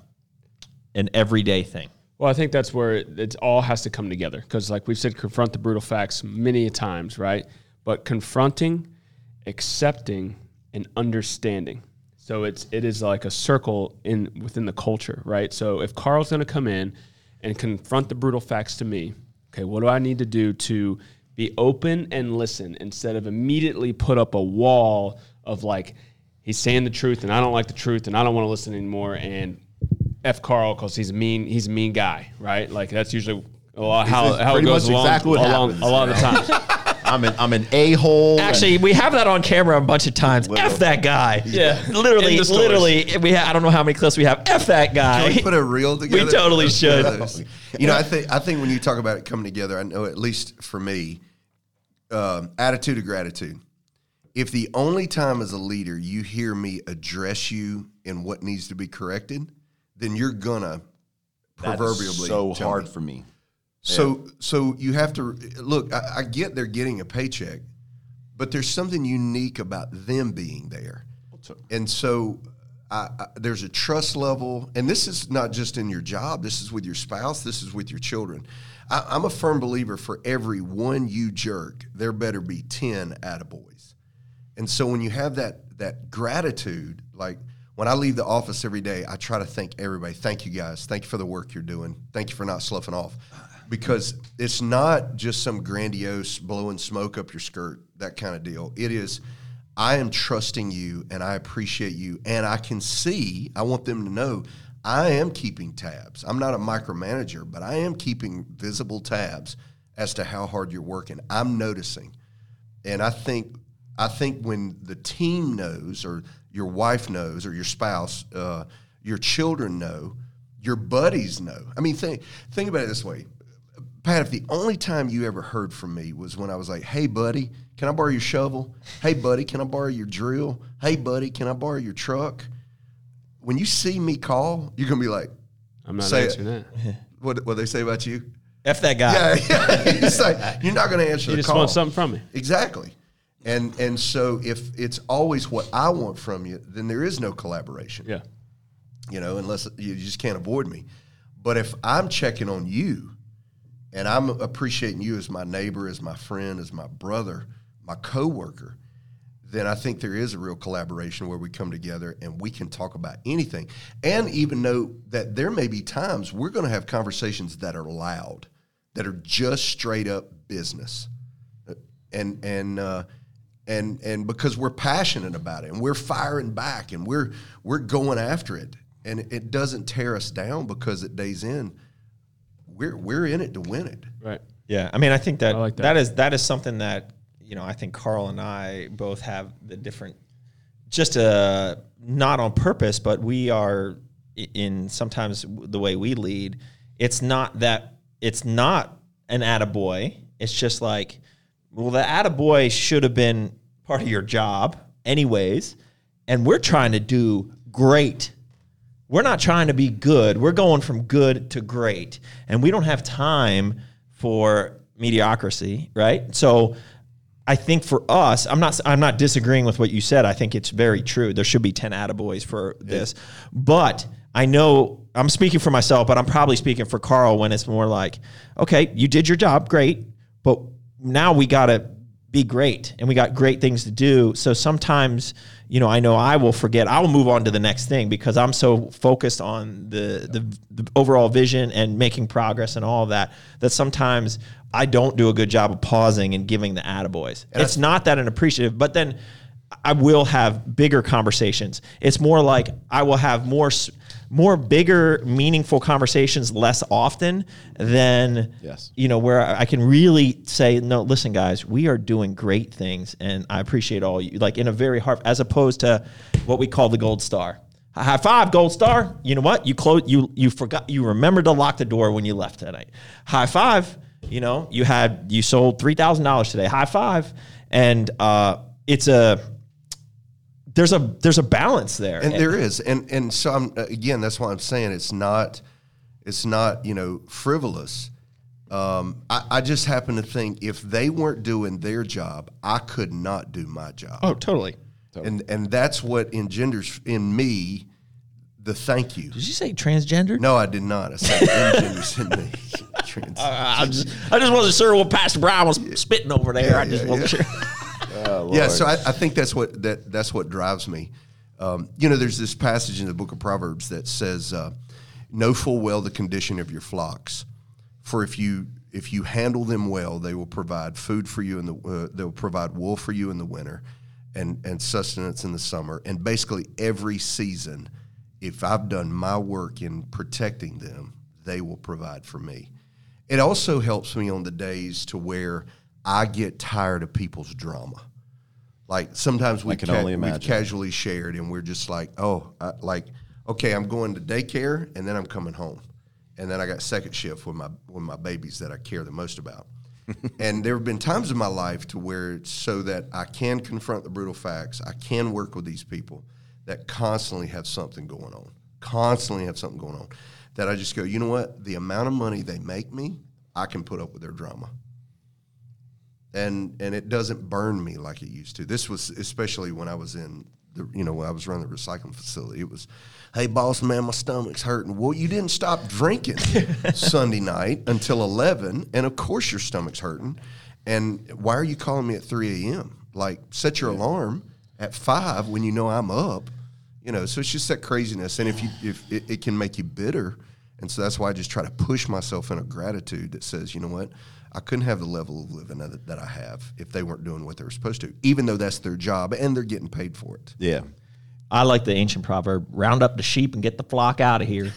an everyday thing? Well, I think that's where it, it all has to come together. Because like we've said, confront the brutal facts many times, right? But confronting, accepting, and understanding. So it's it is like a circle in within the culture, right? So if Carl's going to come in and confront the brutal facts to me, okay, what do I need to do to be open and listen instead of immediately put up a wall of like, he's saying the truth, and I don't like the truth, and I don't want to listen anymore, and F Carl, because he's a mean, he's a mean guy, right? Like, that's usually a lot, how, how it goes along, exactly what along happens, a lot of the time. I'm an I'm an a-hole. Actually, we have that on camera a bunch of times. Literally. F that guy. Yeah, literally, literally. We ha- I don't know how many clips we have. F that guy. Can we put a reel together? We totally should. You know, I think I think when you talk about it coming together, I know at least for me, um, attitude of gratitude. If the only time as a leader you hear me address you in what needs to be corrected, then you're gonna proverbially that is so hard me. for me. So yeah. so you have to – look, I, I get they're getting a paycheck, but there's something unique about them being there. And so I, I, there's a trust level, and this is not just in your job. This is with your spouse. This is with your children. I, I'm a firm believer for every one you jerk, there better be ten attaboys. And so when you have that that gratitude, like – when I leave the office every day, I try to thank everybody. Thank you, guys. Thank you for the work you're doing. Thank you for not sloughing off. Because it's not just some grandiose blowing smoke up your skirt, that kind of deal. It is, I am trusting you, and I appreciate you, and I can see, I want them to know, I am keeping tabs. I'm not a micromanager, but I am keeping visible tabs as to how hard you're working. I'm noticing. And I think I think when the team knows, or your wife knows, or your spouse, uh, your children know, your buddies know. I mean, think think about it this way. Pat, if the only time you ever heard from me was when I was like, hey, buddy, can I borrow your shovel? Hey, buddy, can I borrow your drill? Hey, buddy, can I borrow your truck? When you see me call, you're going to be like, I'm not answering it. that. What what they say about you? F that guy. Yeah, yeah. It's like, you're not going to answer you the call. You just want something from me. Exactly. And and so if it's always what I want from you, then there is no collaboration. Yeah. You know, unless you just can't avoid me. But if I'm checking on you and I'm appreciating you as my neighbor, as my friend, as my brother, my coworker, then I think there is a real collaboration where we come together and we can talk about anything. And even know that there may be times we're going to have conversations that are loud, that are just straight up business. And, and, uh, And and because we're passionate about it, and we're firing back, and we're we're going after it, and it, it doesn't tear us down, because at day's end, we're we're in it to win it. Right. Yeah. I mean, I think that, I like that that is that is something that, you know, I think Carl and I both have the different, just uh not on purpose, but we are in sometimes the way we lead. It's not that it's not an attaboy. It's just like, well, the attaboy should have been part of your job anyways, and we're trying to do great. We're not trying to be good. We're going from good to great, and we don't have time for mediocrity, right? So I think for us, I'm not I'm not disagreeing with what you said. I think it's very true. There should be ten attaboys for this. Yeah. But I know I'm speaking for myself, but I'm probably speaking for Carl when it's more like, okay, you did your job, great, but now we got to be great, and we got great things to do. So sometimes, you know, I know I will forget. I will move on to the next thing because I'm so focused on the, the, the overall vision and making progress and all of that, that sometimes I don't do a good job of pausing and giving the attaboys. And it's I, not that an appreciative, but then I will have bigger conversations. It's more like I will have more, more bigger, meaningful conversations less often than, yes. you know, where I can really say, no, listen, guys, we are doing great things, and I appreciate all you, like in a very hard, as opposed to what we call the gold star. High five, gold star. You know what? You close, you, you forgot, you remembered to lock the door when you left tonight. High five. You know, you had, you sold three thousand dollars today. High five. And, uh, it's a, There's a there's a balance there, and, and there is, and and so I'm again. That's why I'm saying it's not, it's not you know frivolous. Um, I, I just happen to think if they weren't doing their job, I could not do my job. Oh, totally. totally. And and that's what engenders in me the thank you. Did you say transgender? No, I did not. I said engenders in me. Trans- uh, I just I just wasn't sure what Pastor Brian was yeah. spitting over there. Yeah, I just yeah, wasn't yeah. sure. Oh, yeah, so I, I think that's what that that's what drives me. Um, you know, there's this passage in the book of Proverbs that says, uh, "Know full well the condition of your flocks, for if you if you handle them well, they will provide food for you in the uh, they will provide wool for you in the winter, and, and sustenance in the summer. And basically every season, if I've done my work in protecting them, they will provide for me. It also helps me on the days to where I get tired of people's drama. Like sometimes we can ca- only imagine. We've casually shared and we're just like, oh, I, like, okay, I'm going to daycare and then I'm coming home. And then I got second shift with my with my babies that I care the most about. And there have been times in my life to where it's so that I can confront the brutal facts, I can work with these people that constantly have something going on, constantly have something going on, that I just go, you know what, the amount of money they make me, I can put up with their drama. And and it doesn't burn me like it used to. This was especially when I was in, the, you know, when I was running the recycling facility. It was, hey, boss, man, my stomach's hurting. Well, you didn't stop drinking Sunday night until eleven, and of course your stomach's hurting. And why are you calling me at three a.m.? Like, set your alarm at five when you know I'm up. You know, so it's just that craziness. And if you if it, it can make you bitter. And so that's why I just try to push myself in a gratitude that says, you know what, I couldn't have the level of living that, that I have if they weren't doing what they were supposed to, even though that's their job and they're getting paid for it. Yeah. I like the ancient proverb, round up the sheep and get the flock out of here.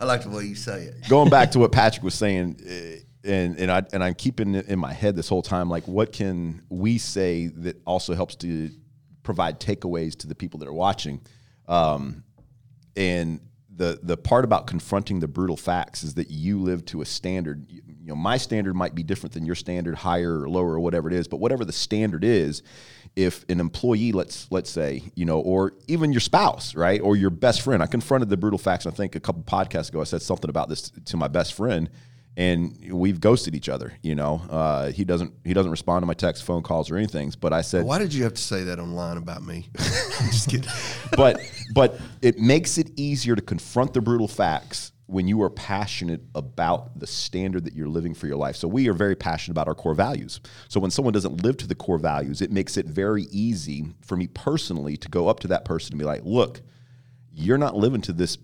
I like the way you say it. Going back to what Patrick was saying, and and, I, and I'm keeping it in my head this whole time, like what can we say that also helps to provide takeaways to the people that are watching? Um, and the the part about confronting the brutal facts is that you live to a standard. You, you know, my standard might be different than your standard, higher or lower or whatever it is. But whatever the standard is, if an employee, let's let's say, you know, or even your spouse, right, or your best friend. I confronted the brutal facts. I think a couple podcasts ago, I said something about this to my best friend, and we've ghosted each other. You know, uh, he doesn't he doesn't respond to my text, phone calls, or anything. But I said, why did you have to say that online about me? I'm just kidding. But but it makes it easier to confront the brutal facts when you are passionate about the standard that you're living for your life. So we are very passionate about our core values. So when someone doesn't live to the core values, it makes it very easy for me personally to go up to that person and be like, look, you're not living to this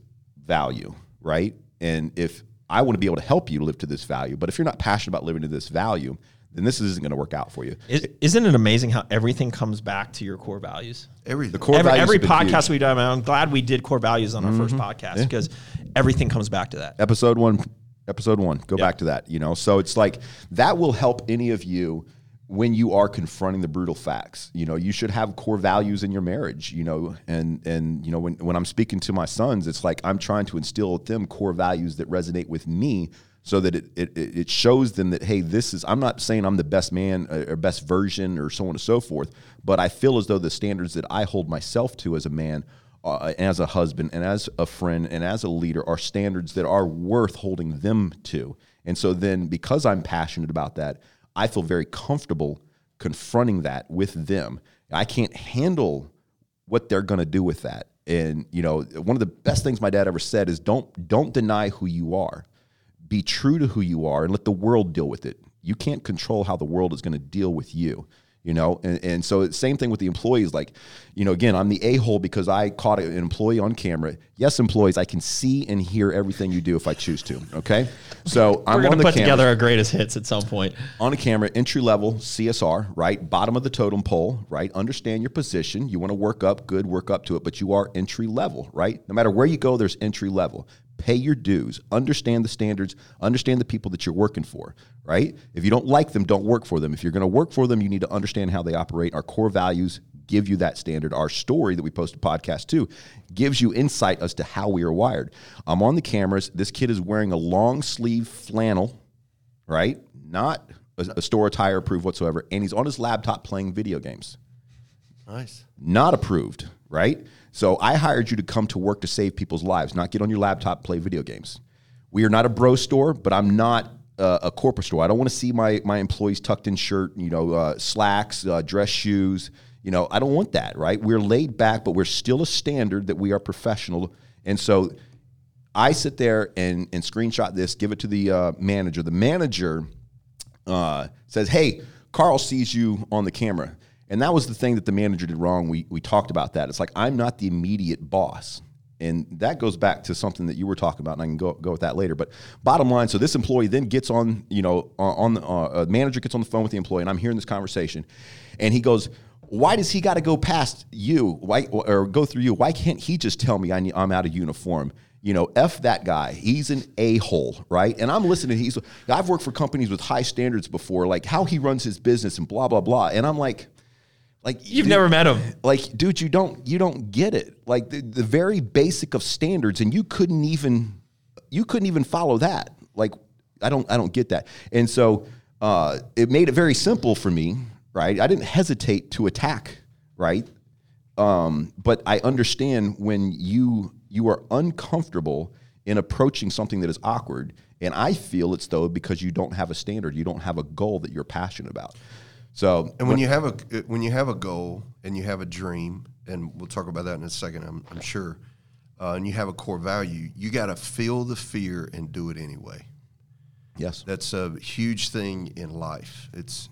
value, right? And if I want to be able to help you live to this value, but if you're not passionate about living to this value, then this isn't going to work out for you. Is, isn't it amazing how everything comes back to your core values? Everything. The core every, values every podcast we've done, I'm glad we did core values on our mm-hmm. first podcast yeah. because everything comes back to that. Episode one, episode one, go yep. back to that, you know? So it's like that will help any of you when you are confronting the brutal facts. You know, you should have core values in your marriage, you know, and, and you know, when, when I'm speaking to my sons, it's like I'm trying to instill with them core values that resonate with me, so that it, it it shows them that, hey, this is, I'm not saying I'm the best man or best version or so on and so forth, but I feel as though the standards that I hold myself to as a man, uh, and as a husband, and as a friend, and as a leader are standards that are worth holding them to. And so then because I'm passionate about that, I feel very comfortable confronting that with them. I can't handle what they're going to do with that. And, you know, one of the best things my dad ever said is don't don't deny who you are. Be true to who you are and let the world deal with it. You can't control how the world is going to deal with you, you know? And, and so same thing with the employees. Like, you know, again, I'm the a-hole because I caught an employee on camera. Yes, employees, I can see and hear everything you do if I choose to, okay? So I'm on the camera. We're going to put together our greatest hits at some point. On a camera, entry level, C S R, right? Bottom of the totem pole, right? Understand your position. You want to work up, good, work up to it, but you are entry level, right? No matter where you go, there's entry level. Pay your dues, understand the standards, understand the people that you're working for, right? If you don't like them, don't work for them. If you're going to work for them, you need to understand how they operate. Our core values give you that standard. Our story that we post a podcast to gives you insight as to how we are wired. I'm on the cameras. This kid is wearing a long sleeve flannel, right? Not a, a store attire approved whatsoever. And he's on his laptop playing video games. Nice. Not approved, right? So I hired you to come to work to save people's lives, not get on your laptop, play video games. We are not a bro store, but I'm not uh, a corporate store. I don't want to see my my employees tucked in shirt, you know, uh, slacks, uh, dress shoes. You know, I don't want that, right? We're laid back, but we're still a standard that we are professional. And so I sit there and, and screenshot this, give it to the uh, manager. The manager uh, says, hey, Carl sees you on the camera. And that was the thing that the manager did wrong. We we talked about that. It's like, I'm not the immediate boss. And that goes back to something that you were talking about, and I can go go with that later. But bottom line, so this employee then gets on, you know, on the uh, a manager gets on the phone with the employee, and I'm hearing this conversation, and he goes, "Why does he got to go past you? Why or go through you? Why can't he just tell me I need, I'm out of uniform? You know, F that guy. He's an a-hole," right? And I'm listening. He's, I've worked for companies with high standards before, like how he runs his business and blah blah blah. And I'm like. Like you've dude, never met him. Like, dude, you don't you don't get it. Like the, the very basic of standards, and you couldn't even you couldn't even follow that. Like, I don't I don't get that. And so uh, it made it very simple for me, right? I didn't hesitate to attack, right? Um, but I understand when you you are uncomfortable in approaching something that is awkward, and I feel it's though because you don't have a standard, you don't have a goal that you're passionate about. So, and when, when you have a when you have a goal and you have a dream, and we'll talk about that in a second, I'm, I'm sure, uh, and you have a core value, you got to feel the fear and do it anyway. Yes, that's a huge thing in life. It's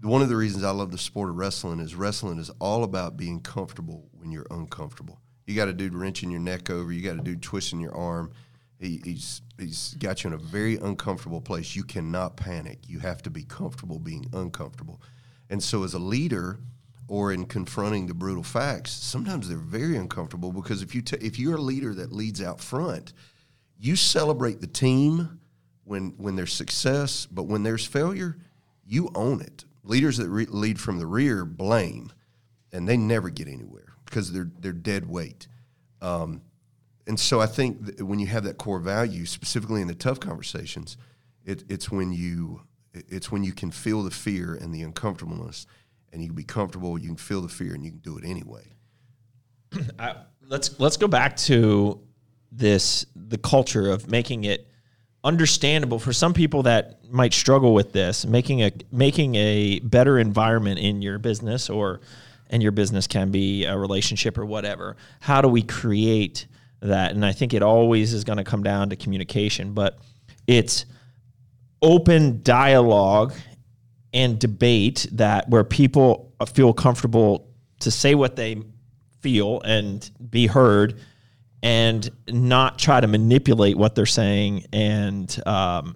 one of the reasons I love the sport of wrestling. Is wrestling is all about being comfortable when you're uncomfortable. You got a dude wrenching your neck over. You got a dude twisting your arm. He, he's he's got you in a very uncomfortable place. You cannot panic. You have to be comfortable being uncomfortable. And so as a leader or in confronting the brutal facts, sometimes they're very uncomfortable because if, you t- if you're a leader that leads out front, you celebrate the team when when there's success, but when there's failure, you own it. Leaders that re- lead from the rear blame, and they never get anywhere because they're, they're dead weight. Um, and so I think that when you have that core value, specifically in the tough conversations, it, it's when you – It's when you can feel the fear and the uncomfortableness, and you can be comfortable. You can feel the fear, and you can do it anyway. I, let's let's go back to this: the culture of making it understandable for some people that might struggle with this, making a making a better environment in your business, or and your business can be a relationship or whatever. How do we create that? And I think it always is going to come down to communication, but it's open dialogue and debate that where people feel comfortable to say what they feel and be heard and not try to manipulate what they're saying and, um,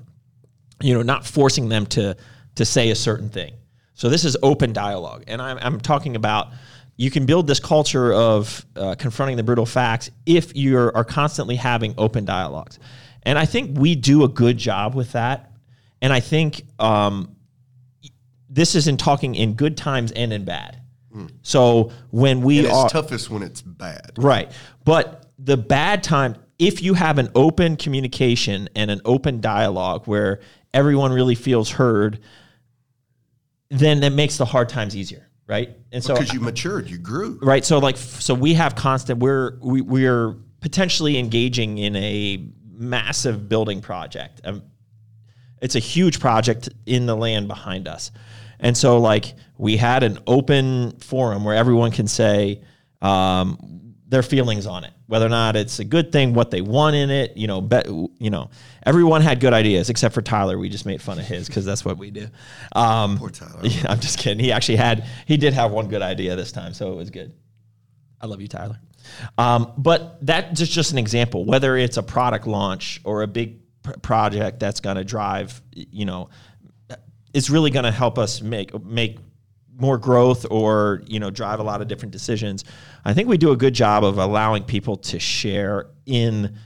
you know, not forcing them to, to say a certain thing. So this is open dialogue. And I'm, I'm talking about you can build this culture of uh, confronting the brutal facts if you are constantly having open dialogues. And I think we do a good job with that. And I think um, this is in talking in good times and in bad. Mm. So when we and it's are... It's toughest when it's bad. Right. But the bad time, if you have an open communication and an open dialogue where everyone really feels heard, then that makes the hard times easier, right? And so Because you matured, you grew. Right. So like, so we have constant... We're, we, we're potentially engaging in a massive building project, um, it's a huge project in the land behind us. And so like we had an open forum where everyone can say um, their feelings on it, whether or not it's a good thing, what they want in it, you know, bet, you know, everyone had good ideas except for Tyler. We just made fun of his because that's what we do. Um, Poor Tyler. Yeah, I'm just kidding. He actually had, he did have one good idea this time. So it was good. I love you, Tyler. Um, but that is just an example, whether it's a product launch or a big project that's going to drive, you know, it's really going to help us make make more growth or, you know, drive a lot of different decisions. I think we do a good job of allowing people to share in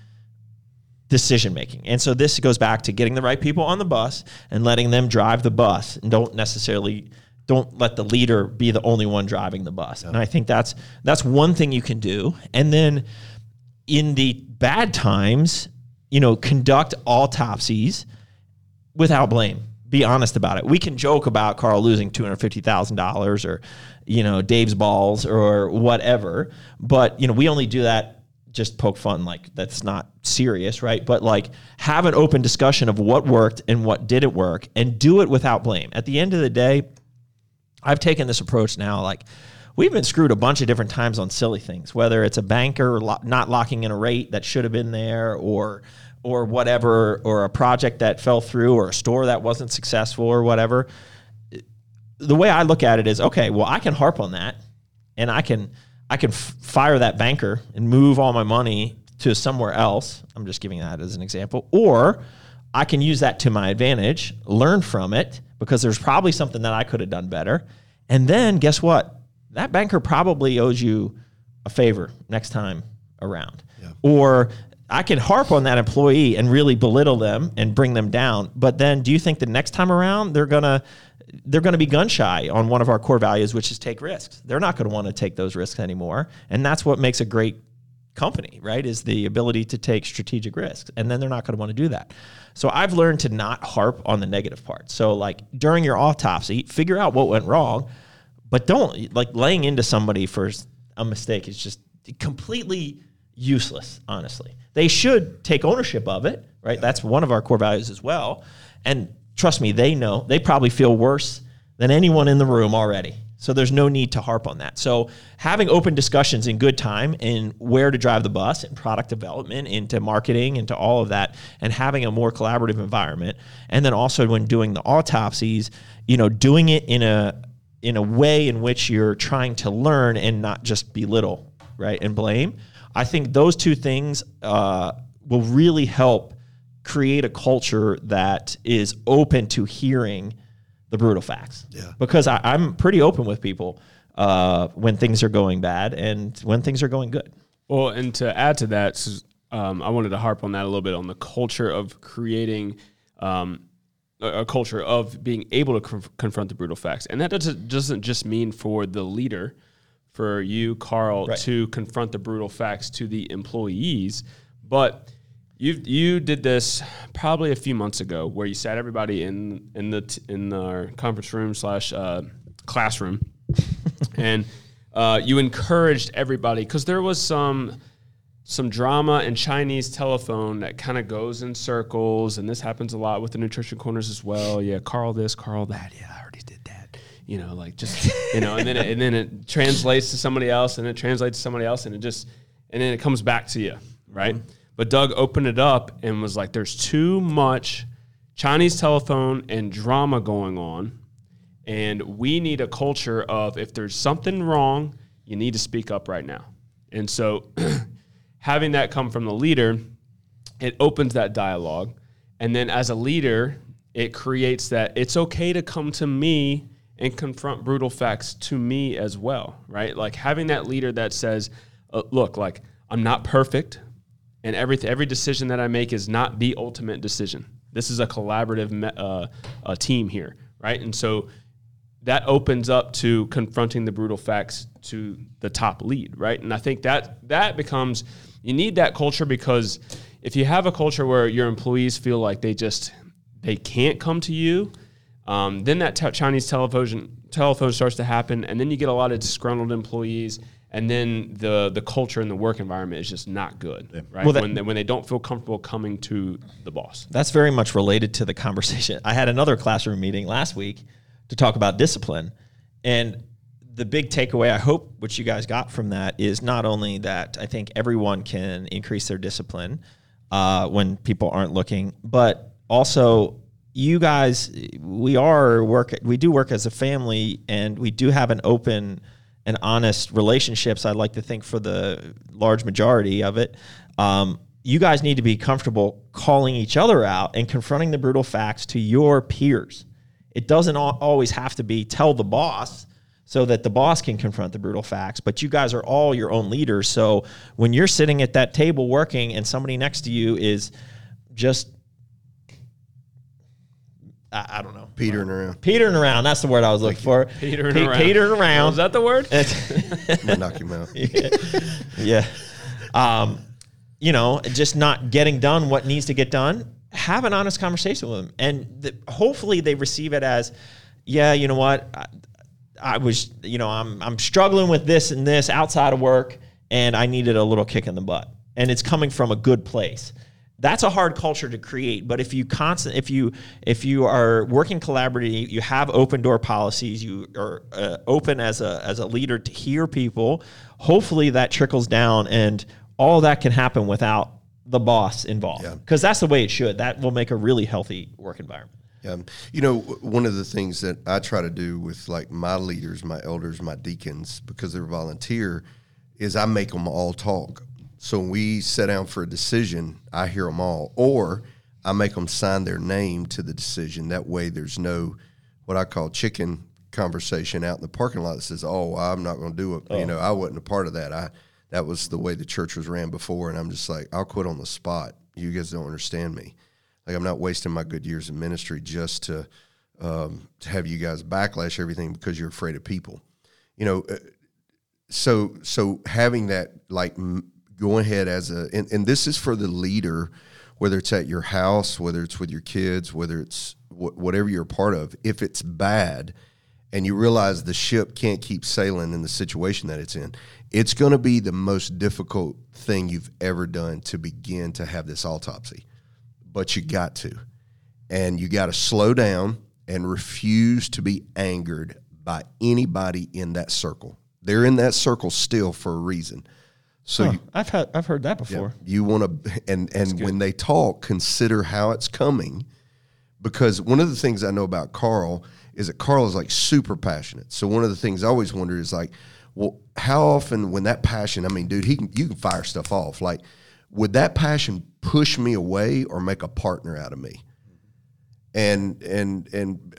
decision making. And so this goes back to getting the right people on the bus and letting them drive the bus and don't necessarily don't let the leader be the only one driving the bus. Yeah. And I think that's that's one thing you can do. And then in the bad times, you know, conduct autopsies without blame. Be honest about it. We can joke about Carl losing two hundred fifty thousand dollars or, you know, Dave's balls or whatever. But, you know, we only do that just poke fun. Like, that's not serious, right? But, like, have an open discussion of what worked and what didn't work and do it without blame. At the end of the day, I've taken this approach now, like, we've been screwed a bunch of different times on silly things, whether it's a banker lo- not locking in a rate that should have been there or or whatever, or a project that fell through or a store that wasn't successful or whatever. The way I look at it is, okay, well, I can harp on that and I can I can f- fire that banker and move all my money to somewhere else. I'm just giving that as an example. Or I can use that to my advantage, learn from it, because there's probably something that I could have done better. And then guess what? That banker probably owes you a favor next time around. Yeah. Or I can harp on that employee and really belittle them and bring them down. But then do you think the next time around they're going to they're going to be gun shy on one of our core values, which is take risks? They're not going to want to take those risks anymore. And that's what makes a great company, right? Is the ability to take strategic risks. And then they're not going to want to do that. So I've learned to not harp on the negative part. So like during your autopsy, figure out what went wrong, but don't like laying into somebody for a mistake is just completely useless, honestly. They should take ownership of it, right? Yeah. That's one of our core values as well. And trust me, they know. They probably feel worse than anyone in the room already. So there's no need to harp on that. So having open discussions in good time in where to drive the bus and product development into marketing into all of that and having a more collaborative environment. And then also when doing the autopsies, you know, doing it in a in a way in which you're trying to learn and not just belittle, right, and blame. I think those two things uh, will really help create a culture that is open to hearing the brutal facts. Yeah. Because I, I'm pretty open with people uh, when things are going bad and when things are going good. Well, and to add to that, um, I wanted to harp on that a little bit on the culture of creating um, a, a culture of being able to conf- confront the brutal facts. And that doesn't, doesn't just mean for the leader, for you, Carl, right, to confront the brutal facts to the employees, but You you did this probably a few months ago, where you sat everybody in in the t- in our conference room slash uh, classroom, and uh, you encouraged everybody because there was some some drama in Chinese telephone that kind of goes in circles, and this happens a lot with the nutrition corners as well. Yeah, Carl this, Carl that. Yeah, I already did that. You know, like just you know, and then it, and then it translates to somebody else, and it translates to somebody else, and it just and then it comes back to you, right? Mm-hmm. But Doug opened it up and was like, there's too much Chinese telephone and drama going on. And we need a culture of if there's something wrong, you need to speak up right now. And so having that come from the leader, it opens that dialogue. And then as a leader, it creates that it's okay to come to me and confront brutal facts to me as well, right? Like having that leader that says, uh, look, like I'm not perfect. And every every decision that I make is not the ultimate decision. This is a collaborative me, uh, a team here, right? And so that opens up to confronting the brutal facts to the top lead, right? And I think that that becomes, you need that culture because if you have a culture where your employees feel like they just, they can't come to you, um, then that t- Chinese telephone, telephone starts to happen, and then you get a lot of disgruntled employees. And then the the culture in the work environment is just not good, yeah. right? Well, that, when, they, when they don't feel comfortable coming to the boss. That's very much related to the conversation. I had another classroom meeting last week to talk about discipline. And the big takeaway, I hope, what you guys got from that is not only that I think everyone can increase their discipline uh, when people aren't looking, but also you guys, we are work, we do work as a family, and we do have an open and honest relationships, I like to think for the large majority of it. Um, you guys need to be comfortable calling each other out and confronting the brutal facts to your peers. It doesn't al- always have to be tell the boss so that the boss can confront the brutal facts, but you guys are all your own leaders. So when you're sitting at that table working and somebody next to you is just I don't know. Petering around. Petering around. That's the word I was looking for. Petering Pe- around. Petering around. Is that the word? I'm gonna knock him out. Yeah. yeah. Um, you know, just not getting done what needs to get done. Have an honest conversation with them. And the, hopefully they receive it as, yeah, you know what? I, I was, you know, I'm I'm struggling with this and this outside of work, and I needed a little kick in the butt. And it's coming from a good place. That's a hard culture to create, but if you constant, if you if you are working collaboratively, you have open door policies, you are uh, open as a as a leader to hear people. Hopefully, that trickles down, and all that can happen without the boss involved, because yeah. that's the way it should. That will make a really healthy work environment. Yeah, you know, one of the things that I try to do with like my leaders, my elders, my deacons, because they're volunteer, is I make them all talk. So when we sit down for a decision, I hear them all, or I make them sign their name to the decision. That way there's no what I call chicken conversation out in the parking lot that says, oh, I'm not going to do it. Oh. You know, I wasn't a part of that. I That was the way the church was ran before, and I'm just like, I'll quit on the spot. You guys don't understand me. Like, I'm not wasting my good years in ministry just to, um, to have you guys backlash everything because you're afraid of people. You know, so so having that, like, go ahead as a, and, and this is for the leader, whether it's at your house, whether it's with your kids, whether it's wh- whatever you're a part of. If it's bad and you realize the ship can't keep sailing in the situation that it's in, it's going to be the most difficult thing you've ever done to begin to have this autopsy. But you got to. And you got to slow down and refuse to be angered by anybody in that circle. They're in that circle still for a reason. So huh, you, I've had, I've heard that before. Yeah, you want to, and, and when they talk, consider how it's coming, because one of the things I know about Carl is that Carl is like super passionate. So one of the things I always wonder is like, well, how often when that passion, I mean, dude, he can, you can fire stuff off. Like, would that passion push me away or make a partner out of me? And, and, and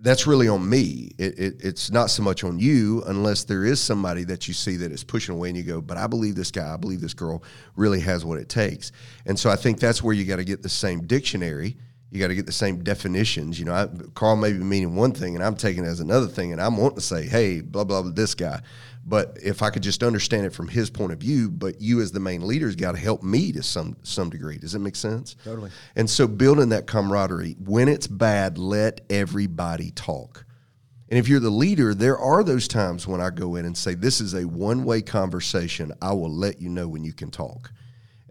that's really on me. It, it, it's not so much on you, unless there is somebody that you see that is pushing away and you go, but I believe this guy, I believe this girl really has what it takes. And so I think that's where you got to get the same dictionary. You got to get the same definitions. You know, I, Carl may be meaning one thing and I'm taking it as another thing, and I'm wanting to say, hey, blah, blah, blah, this guy. But if I could just understand it from his point of view, but you as the main leader's got to help me to some some degree. Does it make sense? Totally. And so building that camaraderie, when it's bad, let everybody talk. And if you're the leader, there are those times when I go in and say, this is a one-way conversation. I will let you know when you can talk.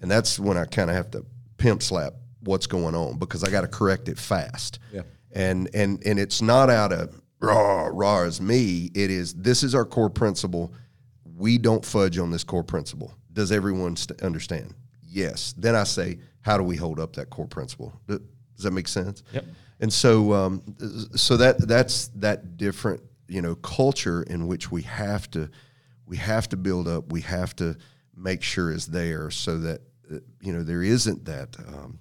And that's when I kind of have to pimp slap what's going on, because I got to correct it fast. Yeah. And, and, and it's not out of... raw, raw as me, it is, this is our core principle. We don't fudge on this core principle. Does everyone st- understand? Yes. Then I say, how do we hold up that core principle? Does that make sense? Yep. And so, um, so that, that's that different, you know, culture in which we have to, we have to build up, we have to make sure is there so that, uh, you know, there isn't that, um,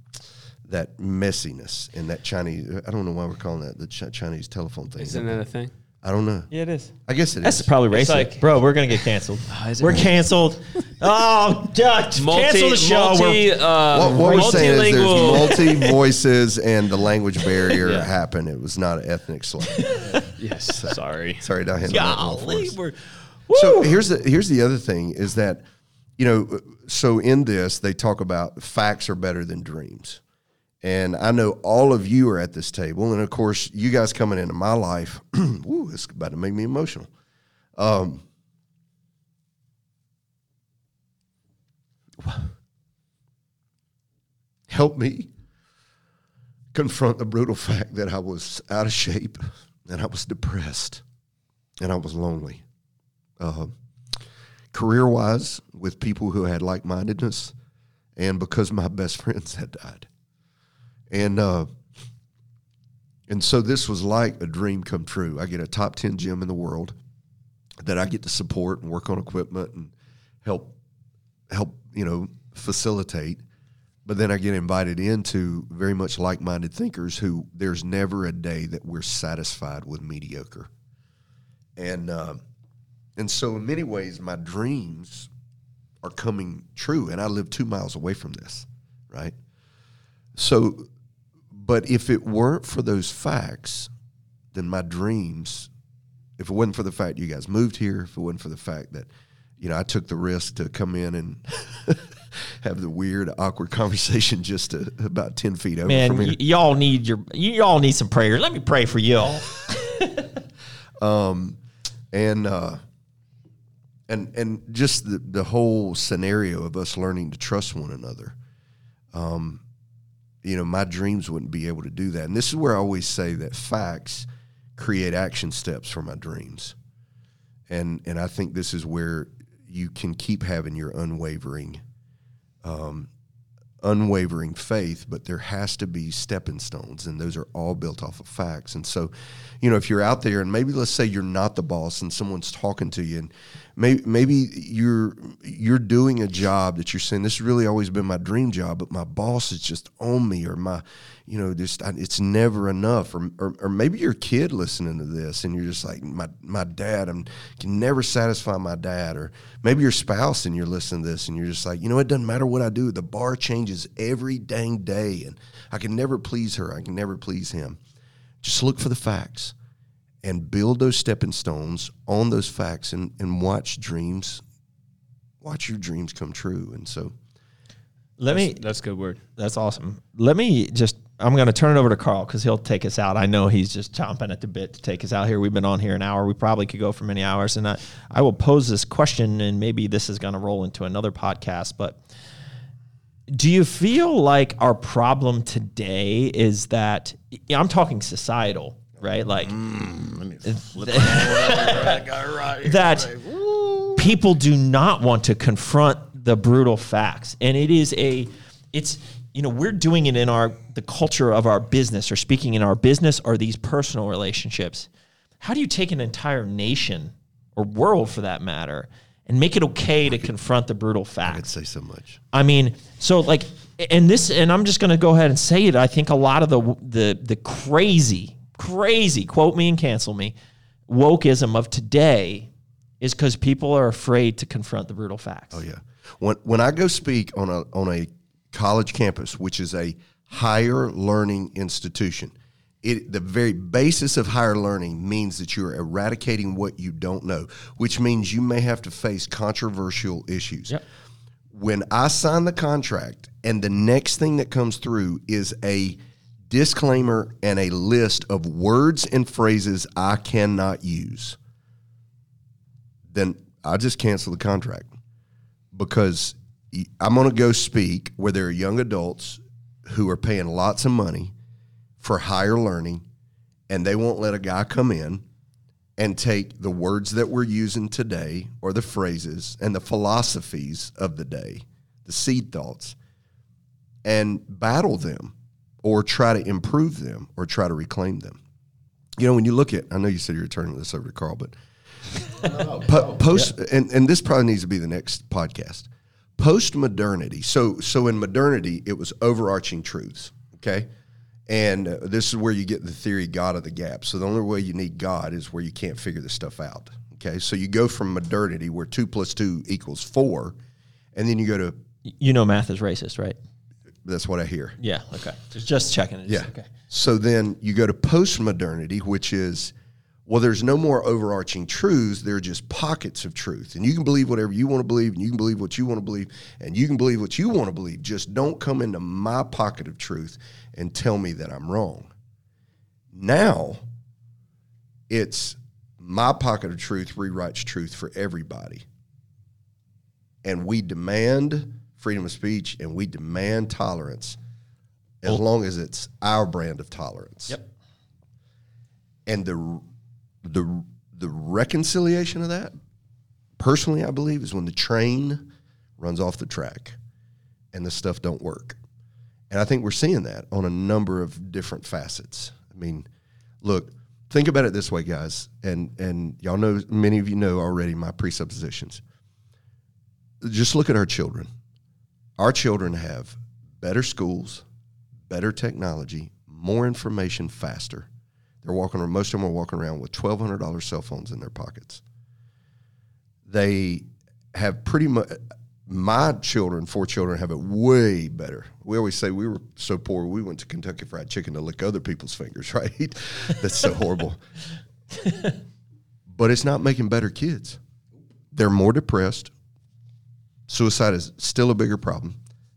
that messiness and that Chinese, I don't know why we're calling that the Ch- Chinese telephone thing. Isn't that a thing? I don't know. Yeah, it is. I guess it That's is. That's probably racist. Like, bro, we're going to get canceled. Oh, we're right? canceled. Oh, multi, cancel the show. Multi, uh, what, what we're saying is there's multi voices and the language barrier yeah. happened. It was not an ethnic slur. Yes. So, sorry. Sorry, Diane. Golly, we're, so here's the, here's the other thing is that, you know, so in this, they talk about facts are better than dreams. And I know all of you are at this table. And, of course, you guys coming into my life, ooh, it's about to make me emotional. Um, help me confront the brutal fact that I was out of shape and I was depressed and I was lonely. Uh, career-wise, with people who had like-mindedness, and because my best friends had died. And uh, and so this was like a dream come true. I get a top ten gym in the world that I get to support and work on equipment and help help you know facilitate. But then I get invited into very much like-minded thinkers who there's never a day that we're satisfied with mediocre. And uh, and so in many ways my dreams are coming true, and I live two miles away from this, right? So. But if it weren't for those facts, then my dreams, if it wasn't for the fact you guys moved here, if it wasn't for the fact that, you know, I took the risk to come in and have the weird, awkward conversation just to, about ten feet over Man, from here. Man, y- y'all need your, y'all need some prayer. Let me pray for y'all. um, and, uh, and, and just the, the whole scenario of us learning to trust one another. Um, You know, my dreams wouldn't be able to do that. And this is where I always say that facts create action steps for my dreams. And and I think this is where you can keep having your unwavering um, unwavering faith, but there has to be stepping stones, and those are all built off of facts. And so, you know, if you're out there and maybe let's say you're not the boss and someone's talking to you and maybe maybe you're you're doing a job that you're saying, this has really always been my dream job, but my boss is just on me, or my, you know, just it's never enough. Or, or or maybe you're a kid listening to this and you're just like, my my dad, I can never satisfy my dad. Or maybe your spouse and you're listening to this and you're just like, you know, it doesn't matter what I do. The bar changes every dang day and I can never please her. I can never please him. Just look for the facts and build those stepping stones on those facts and, and watch dreams, watch your dreams come true. And so let that's, me, that's a good word. That's awesome. Let me just, I'm going to turn it over to Carl because he'll take us out. I know he's just chomping at the bit to take us out here. We've been on here an hour. We probably could go for many hours. And I, I will pose this question, and maybe this is going to roll into another podcast, but do you feel like our problem today is that, I'm talking societal, right? Like mm, let me flip th- that, right that right. People do not want to confront the brutal facts. And it is a, it's, you know, we're doing it in our, the culture of our business, or speaking in our business or these personal relationships. How do you take an entire nation or world for that matter and make it okay to confront the brutal facts? I could say so much. I mean, so like, and this, and I'm just going to go ahead and say it. I think a lot of the the the crazy, crazy, quote me and cancel me, wokeism of today is because people are afraid to confront the brutal facts. Oh yeah. When when I go speak on a on a college campus, which is a higher learning institution, It, the very basis of higher learning means that you're eradicating what you don't know, which means you may have to face controversial issues. Yep. When I sign the contract and the next thing that comes through is a disclaimer and a list of words and phrases I cannot use, then I just cancel the contract, because I'm going to go speak where there are young adults who are paying lots of money for higher learning, and they won't let a guy come in and take the words that we're using today, or the phrases and the philosophies of the day, the seed thoughts, and battle them or try to improve them or try to reclaim them. You know, when you look at, I know you said you were turning this over to Carl, but no, po- post, yeah. and, and this probably needs to be the next podcast, post-modernity. So, so in modernity, it was overarching truths, okay? And uh, this is where you get the theory God of the gap. So the only way you need God is where you can't figure this stuff out. Okay, so you go from modernity, where two plus two equals four, and then you go to... You know math is racist, right? That's what I hear. Yeah, okay. Just, just checking it. Yeah. Okay. So then you go to post-modernity, which is, well, there's no more overarching truths. There are just pockets of truth. And you can believe whatever you want to believe, and you can believe what you want to believe, and you can believe what you want to believe. Just don't come into my pocket of truth and tell me that I'm wrong. Now, it's my pocket of truth rewrites truth for everybody. And we demand freedom of speech, and we demand tolerance, as long as it's our brand of tolerance. Yep. And the the the reconciliation of that, personally, I believe, is when the train runs off the track and the stuff don't work. And I think we're seeing that on a number of different facets. I mean, look, think about it this way, guys. And and y'all know, many of you know already my presuppositions. Just look at our children. Our children have better schools, better technology, more information faster. They're walking around, most of them are walking around with twelve hundred dollars cell phones in their pockets. They have pretty much... My children, four children, have it way better. We always say we were so poor, we went to Kentucky Fried Chicken to lick other people's fingers, right? That's so horrible. But it's not making better kids. They're more depressed. Suicide is still a bigger problem.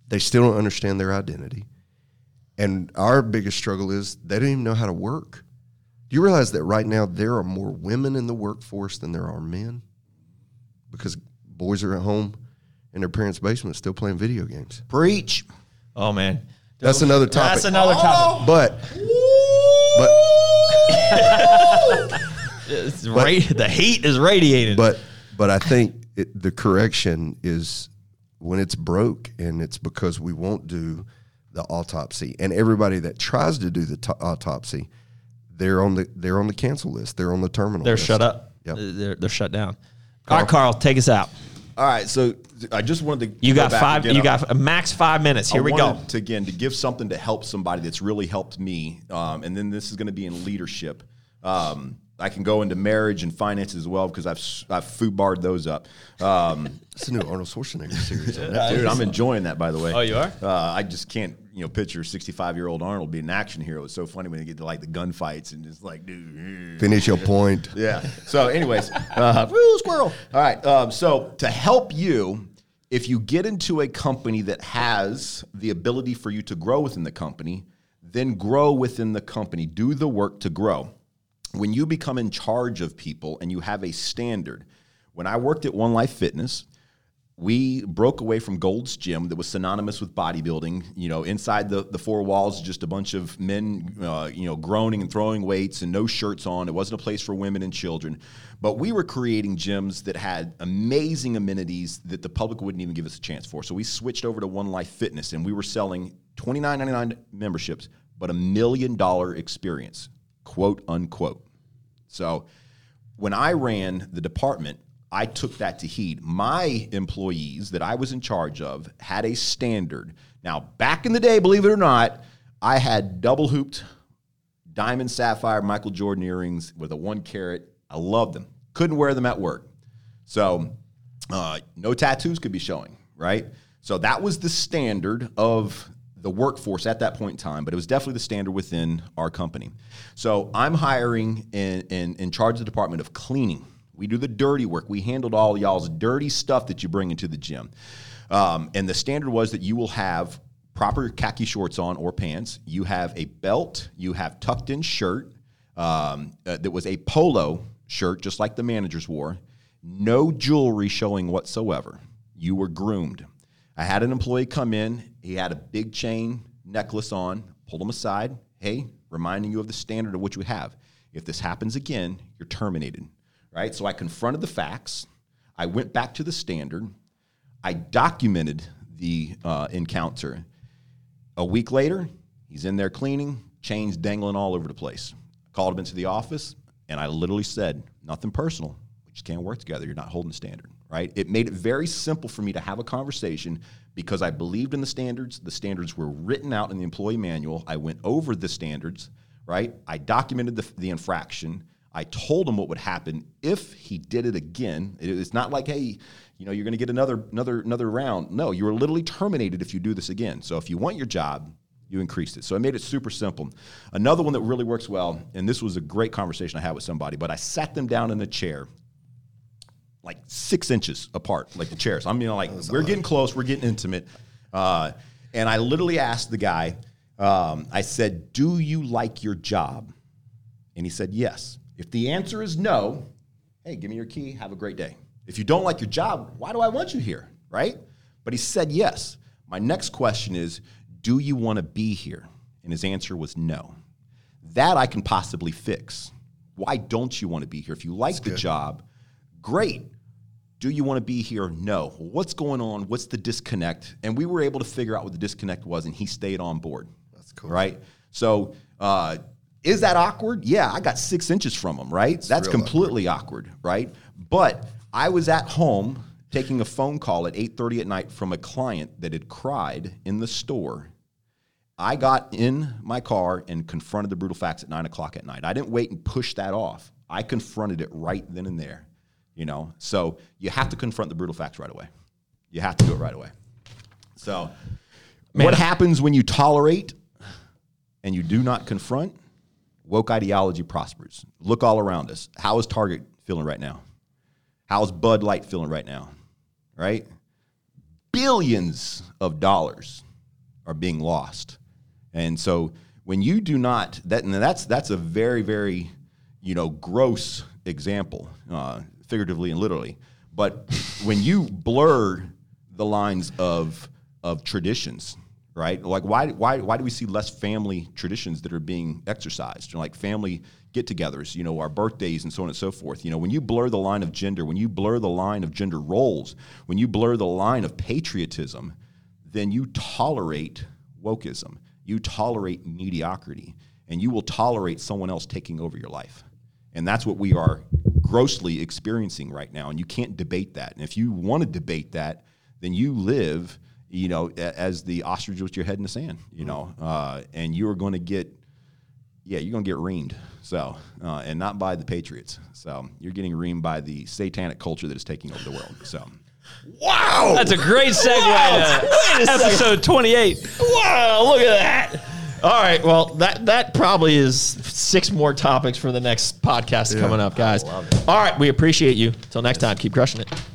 They still don't understand their identity. And our biggest struggle is they don't even know how to work. Do you realize that right now there are more women in the workforce than there are men? Because boys are at home in their parents' basement still playing video games. Preach. Oh, man. That's another topic. That's another topic. Oh. But, but, it's right, but the heat is radiated. But but I think it, the correction is when it's broke, and it's because we won't do the autopsy. And everybody that tries to do the t- autopsy, they're on the they're on the cancel list. They're on the terminal They're list. Shut up. Yep. They're, they're shut down. Carl. All right, Carl, take us out. All right, so I just wanted to. You got five. You got a max five minutes. Here we go. To, again, to give something to help somebody that's really helped me, um, and then this is going to be in leadership. Um, I can go into marriage and finance as well because I've I've food barred those up. Um, it's a new Arnold Schwarzenegger series, yeah, dude. I'm enjoying that, by the way. Oh, you are? Uh, I just can't, you know, picture sixty-five year old Arnold being an action hero. It's so funny when they get to like the gunfights and just like, dude, finish your point. Yeah. So, anyways, uh, woo, squirrel. All right. Um, so to help you, if you get into a company that has the ability for you to grow within the company, then grow within the company. Do the work to grow. When you become in charge of people and you have a standard, when I worked at One Life Fitness, we broke away from Gold's Gym that was synonymous with bodybuilding. You know, inside the, the four walls, just a bunch of men, uh, you know, groaning and throwing weights and no shirts on. It wasn't a place for women and children. But we were creating gyms that had amazing amenities that the public wouldn't even give us a chance for. So we switched over to One Life Fitness, and we were selling twenty-nine ninety-nine memberships, but a million dollar experience. Quote, unquote. So when I ran the department, I took that to heed. My employees that I was in charge of had a standard. Now, back in the day, believe it or not, I had double hooped diamond sapphire Michael Jordan earrings with a one carat. I loved them. Couldn't wear them at work. So uh, no tattoos could be showing, right? So that was the standard of the workforce at that point in time, but it was definitely the standard within our company. So I'm hiring and in, in, in charge of the department of cleaning. We do the dirty work. We handled all y'all's dirty stuff that you bring into the gym. Um, and the standard was that you will have proper khaki shorts on or pants. You have a belt. You have tucked in shirt. Um, uh, that was a polo shirt, just like the managers wore. No jewelry showing whatsoever. You were groomed. I had an employee come in. He had a big chain necklace on, pulled him aside. Hey, reminding you of the standard of what you have. If this happens again, you're terminated, right? So I confronted the facts. I went back to the standard. I documented the uh, encounter. A week later, he's in there cleaning, chains dangling all over the place. I called him into the office, and I literally said, nothing personal. We just can't work together. You're not holding the standard. Right? It made it very simple for me to have a conversation because I believed in the standards. The standards were written out in the employee manual. I went over the standards, right? I documented the, the infraction. I told him what would happen if he did it again. It, it's not like, hey, you know, you're going to get another, another, another round. No, you were literally terminated if you do this again. So if you want your job, you increased it. So I made it super simple. Another one that really works well, and this was a great conversation I had with somebody, but I sat them down in a chair like six inches apart, like the chairs. I mean, like, we're getting close, we're getting intimate. Uh, and I literally asked the guy, um, I said, do you like your job? And he said, yes. If the answer is no, hey, give me your key, have a great day. If you don't like your job, why do I want you here, right? But he said yes. My next question is, do you want to be here? And his answer was no. That I can possibly fix. Why don't you want to be here? If you like the job, great. Do you want to be here? No. What's going on? What's the disconnect? And we were able to figure out what the disconnect was, and he stayed on board. That's cool. Right? So uh, is that awkward? Yeah, I got six inches from him, right? That's, That's completely awkward. awkward, right? But I was at home taking a phone call at eight thirty at night from a client that had cried in the store. I got in my car and confronted the brutal facts at nine o'clock at night. I didn't wait and push that off. I confronted it right then and there. You know, so you have to confront the brutal facts right away. You have to do it right away. So Man. What happens when you tolerate and you do not confront? Woke ideology prospers. Look all around us. How is Target feeling right now? How is Bud Light feeling right now? Right? Billions of dollars are being lost. And so when you do not, that, and that's, that's a very, very, you know, gross example. Uh, figuratively and literally, but when you blur the lines of of traditions, right? Like why why why do we see less family traditions that are being exercised? Like family get-togethers, you know, our birthdays and so on and so forth. You know, when you blur the line of gender, when you blur the line of gender roles, when you blur the line of patriotism, then you tolerate wokeism. You tolerate mediocrity, and you will tolerate someone else taking over your life. And that's what we are grossly experiencing right now, and you can't debate that. And if you want to debate that, then you live, you know, as the ostrich with your head in the sand, you know, uh, and you are going to get, yeah, you're going to get reamed. So, uh, and not by the Patriots. So you're getting reamed by the satanic culture that is taking over the world. So. Wow. That's a great segue. Wow. To episode twenty-eight. Wow. Look at that. All right. Well, that, that probably is six more topics for the next podcast yeah. coming up, guys. All right. We appreciate you. Till next time. Keep crushing it.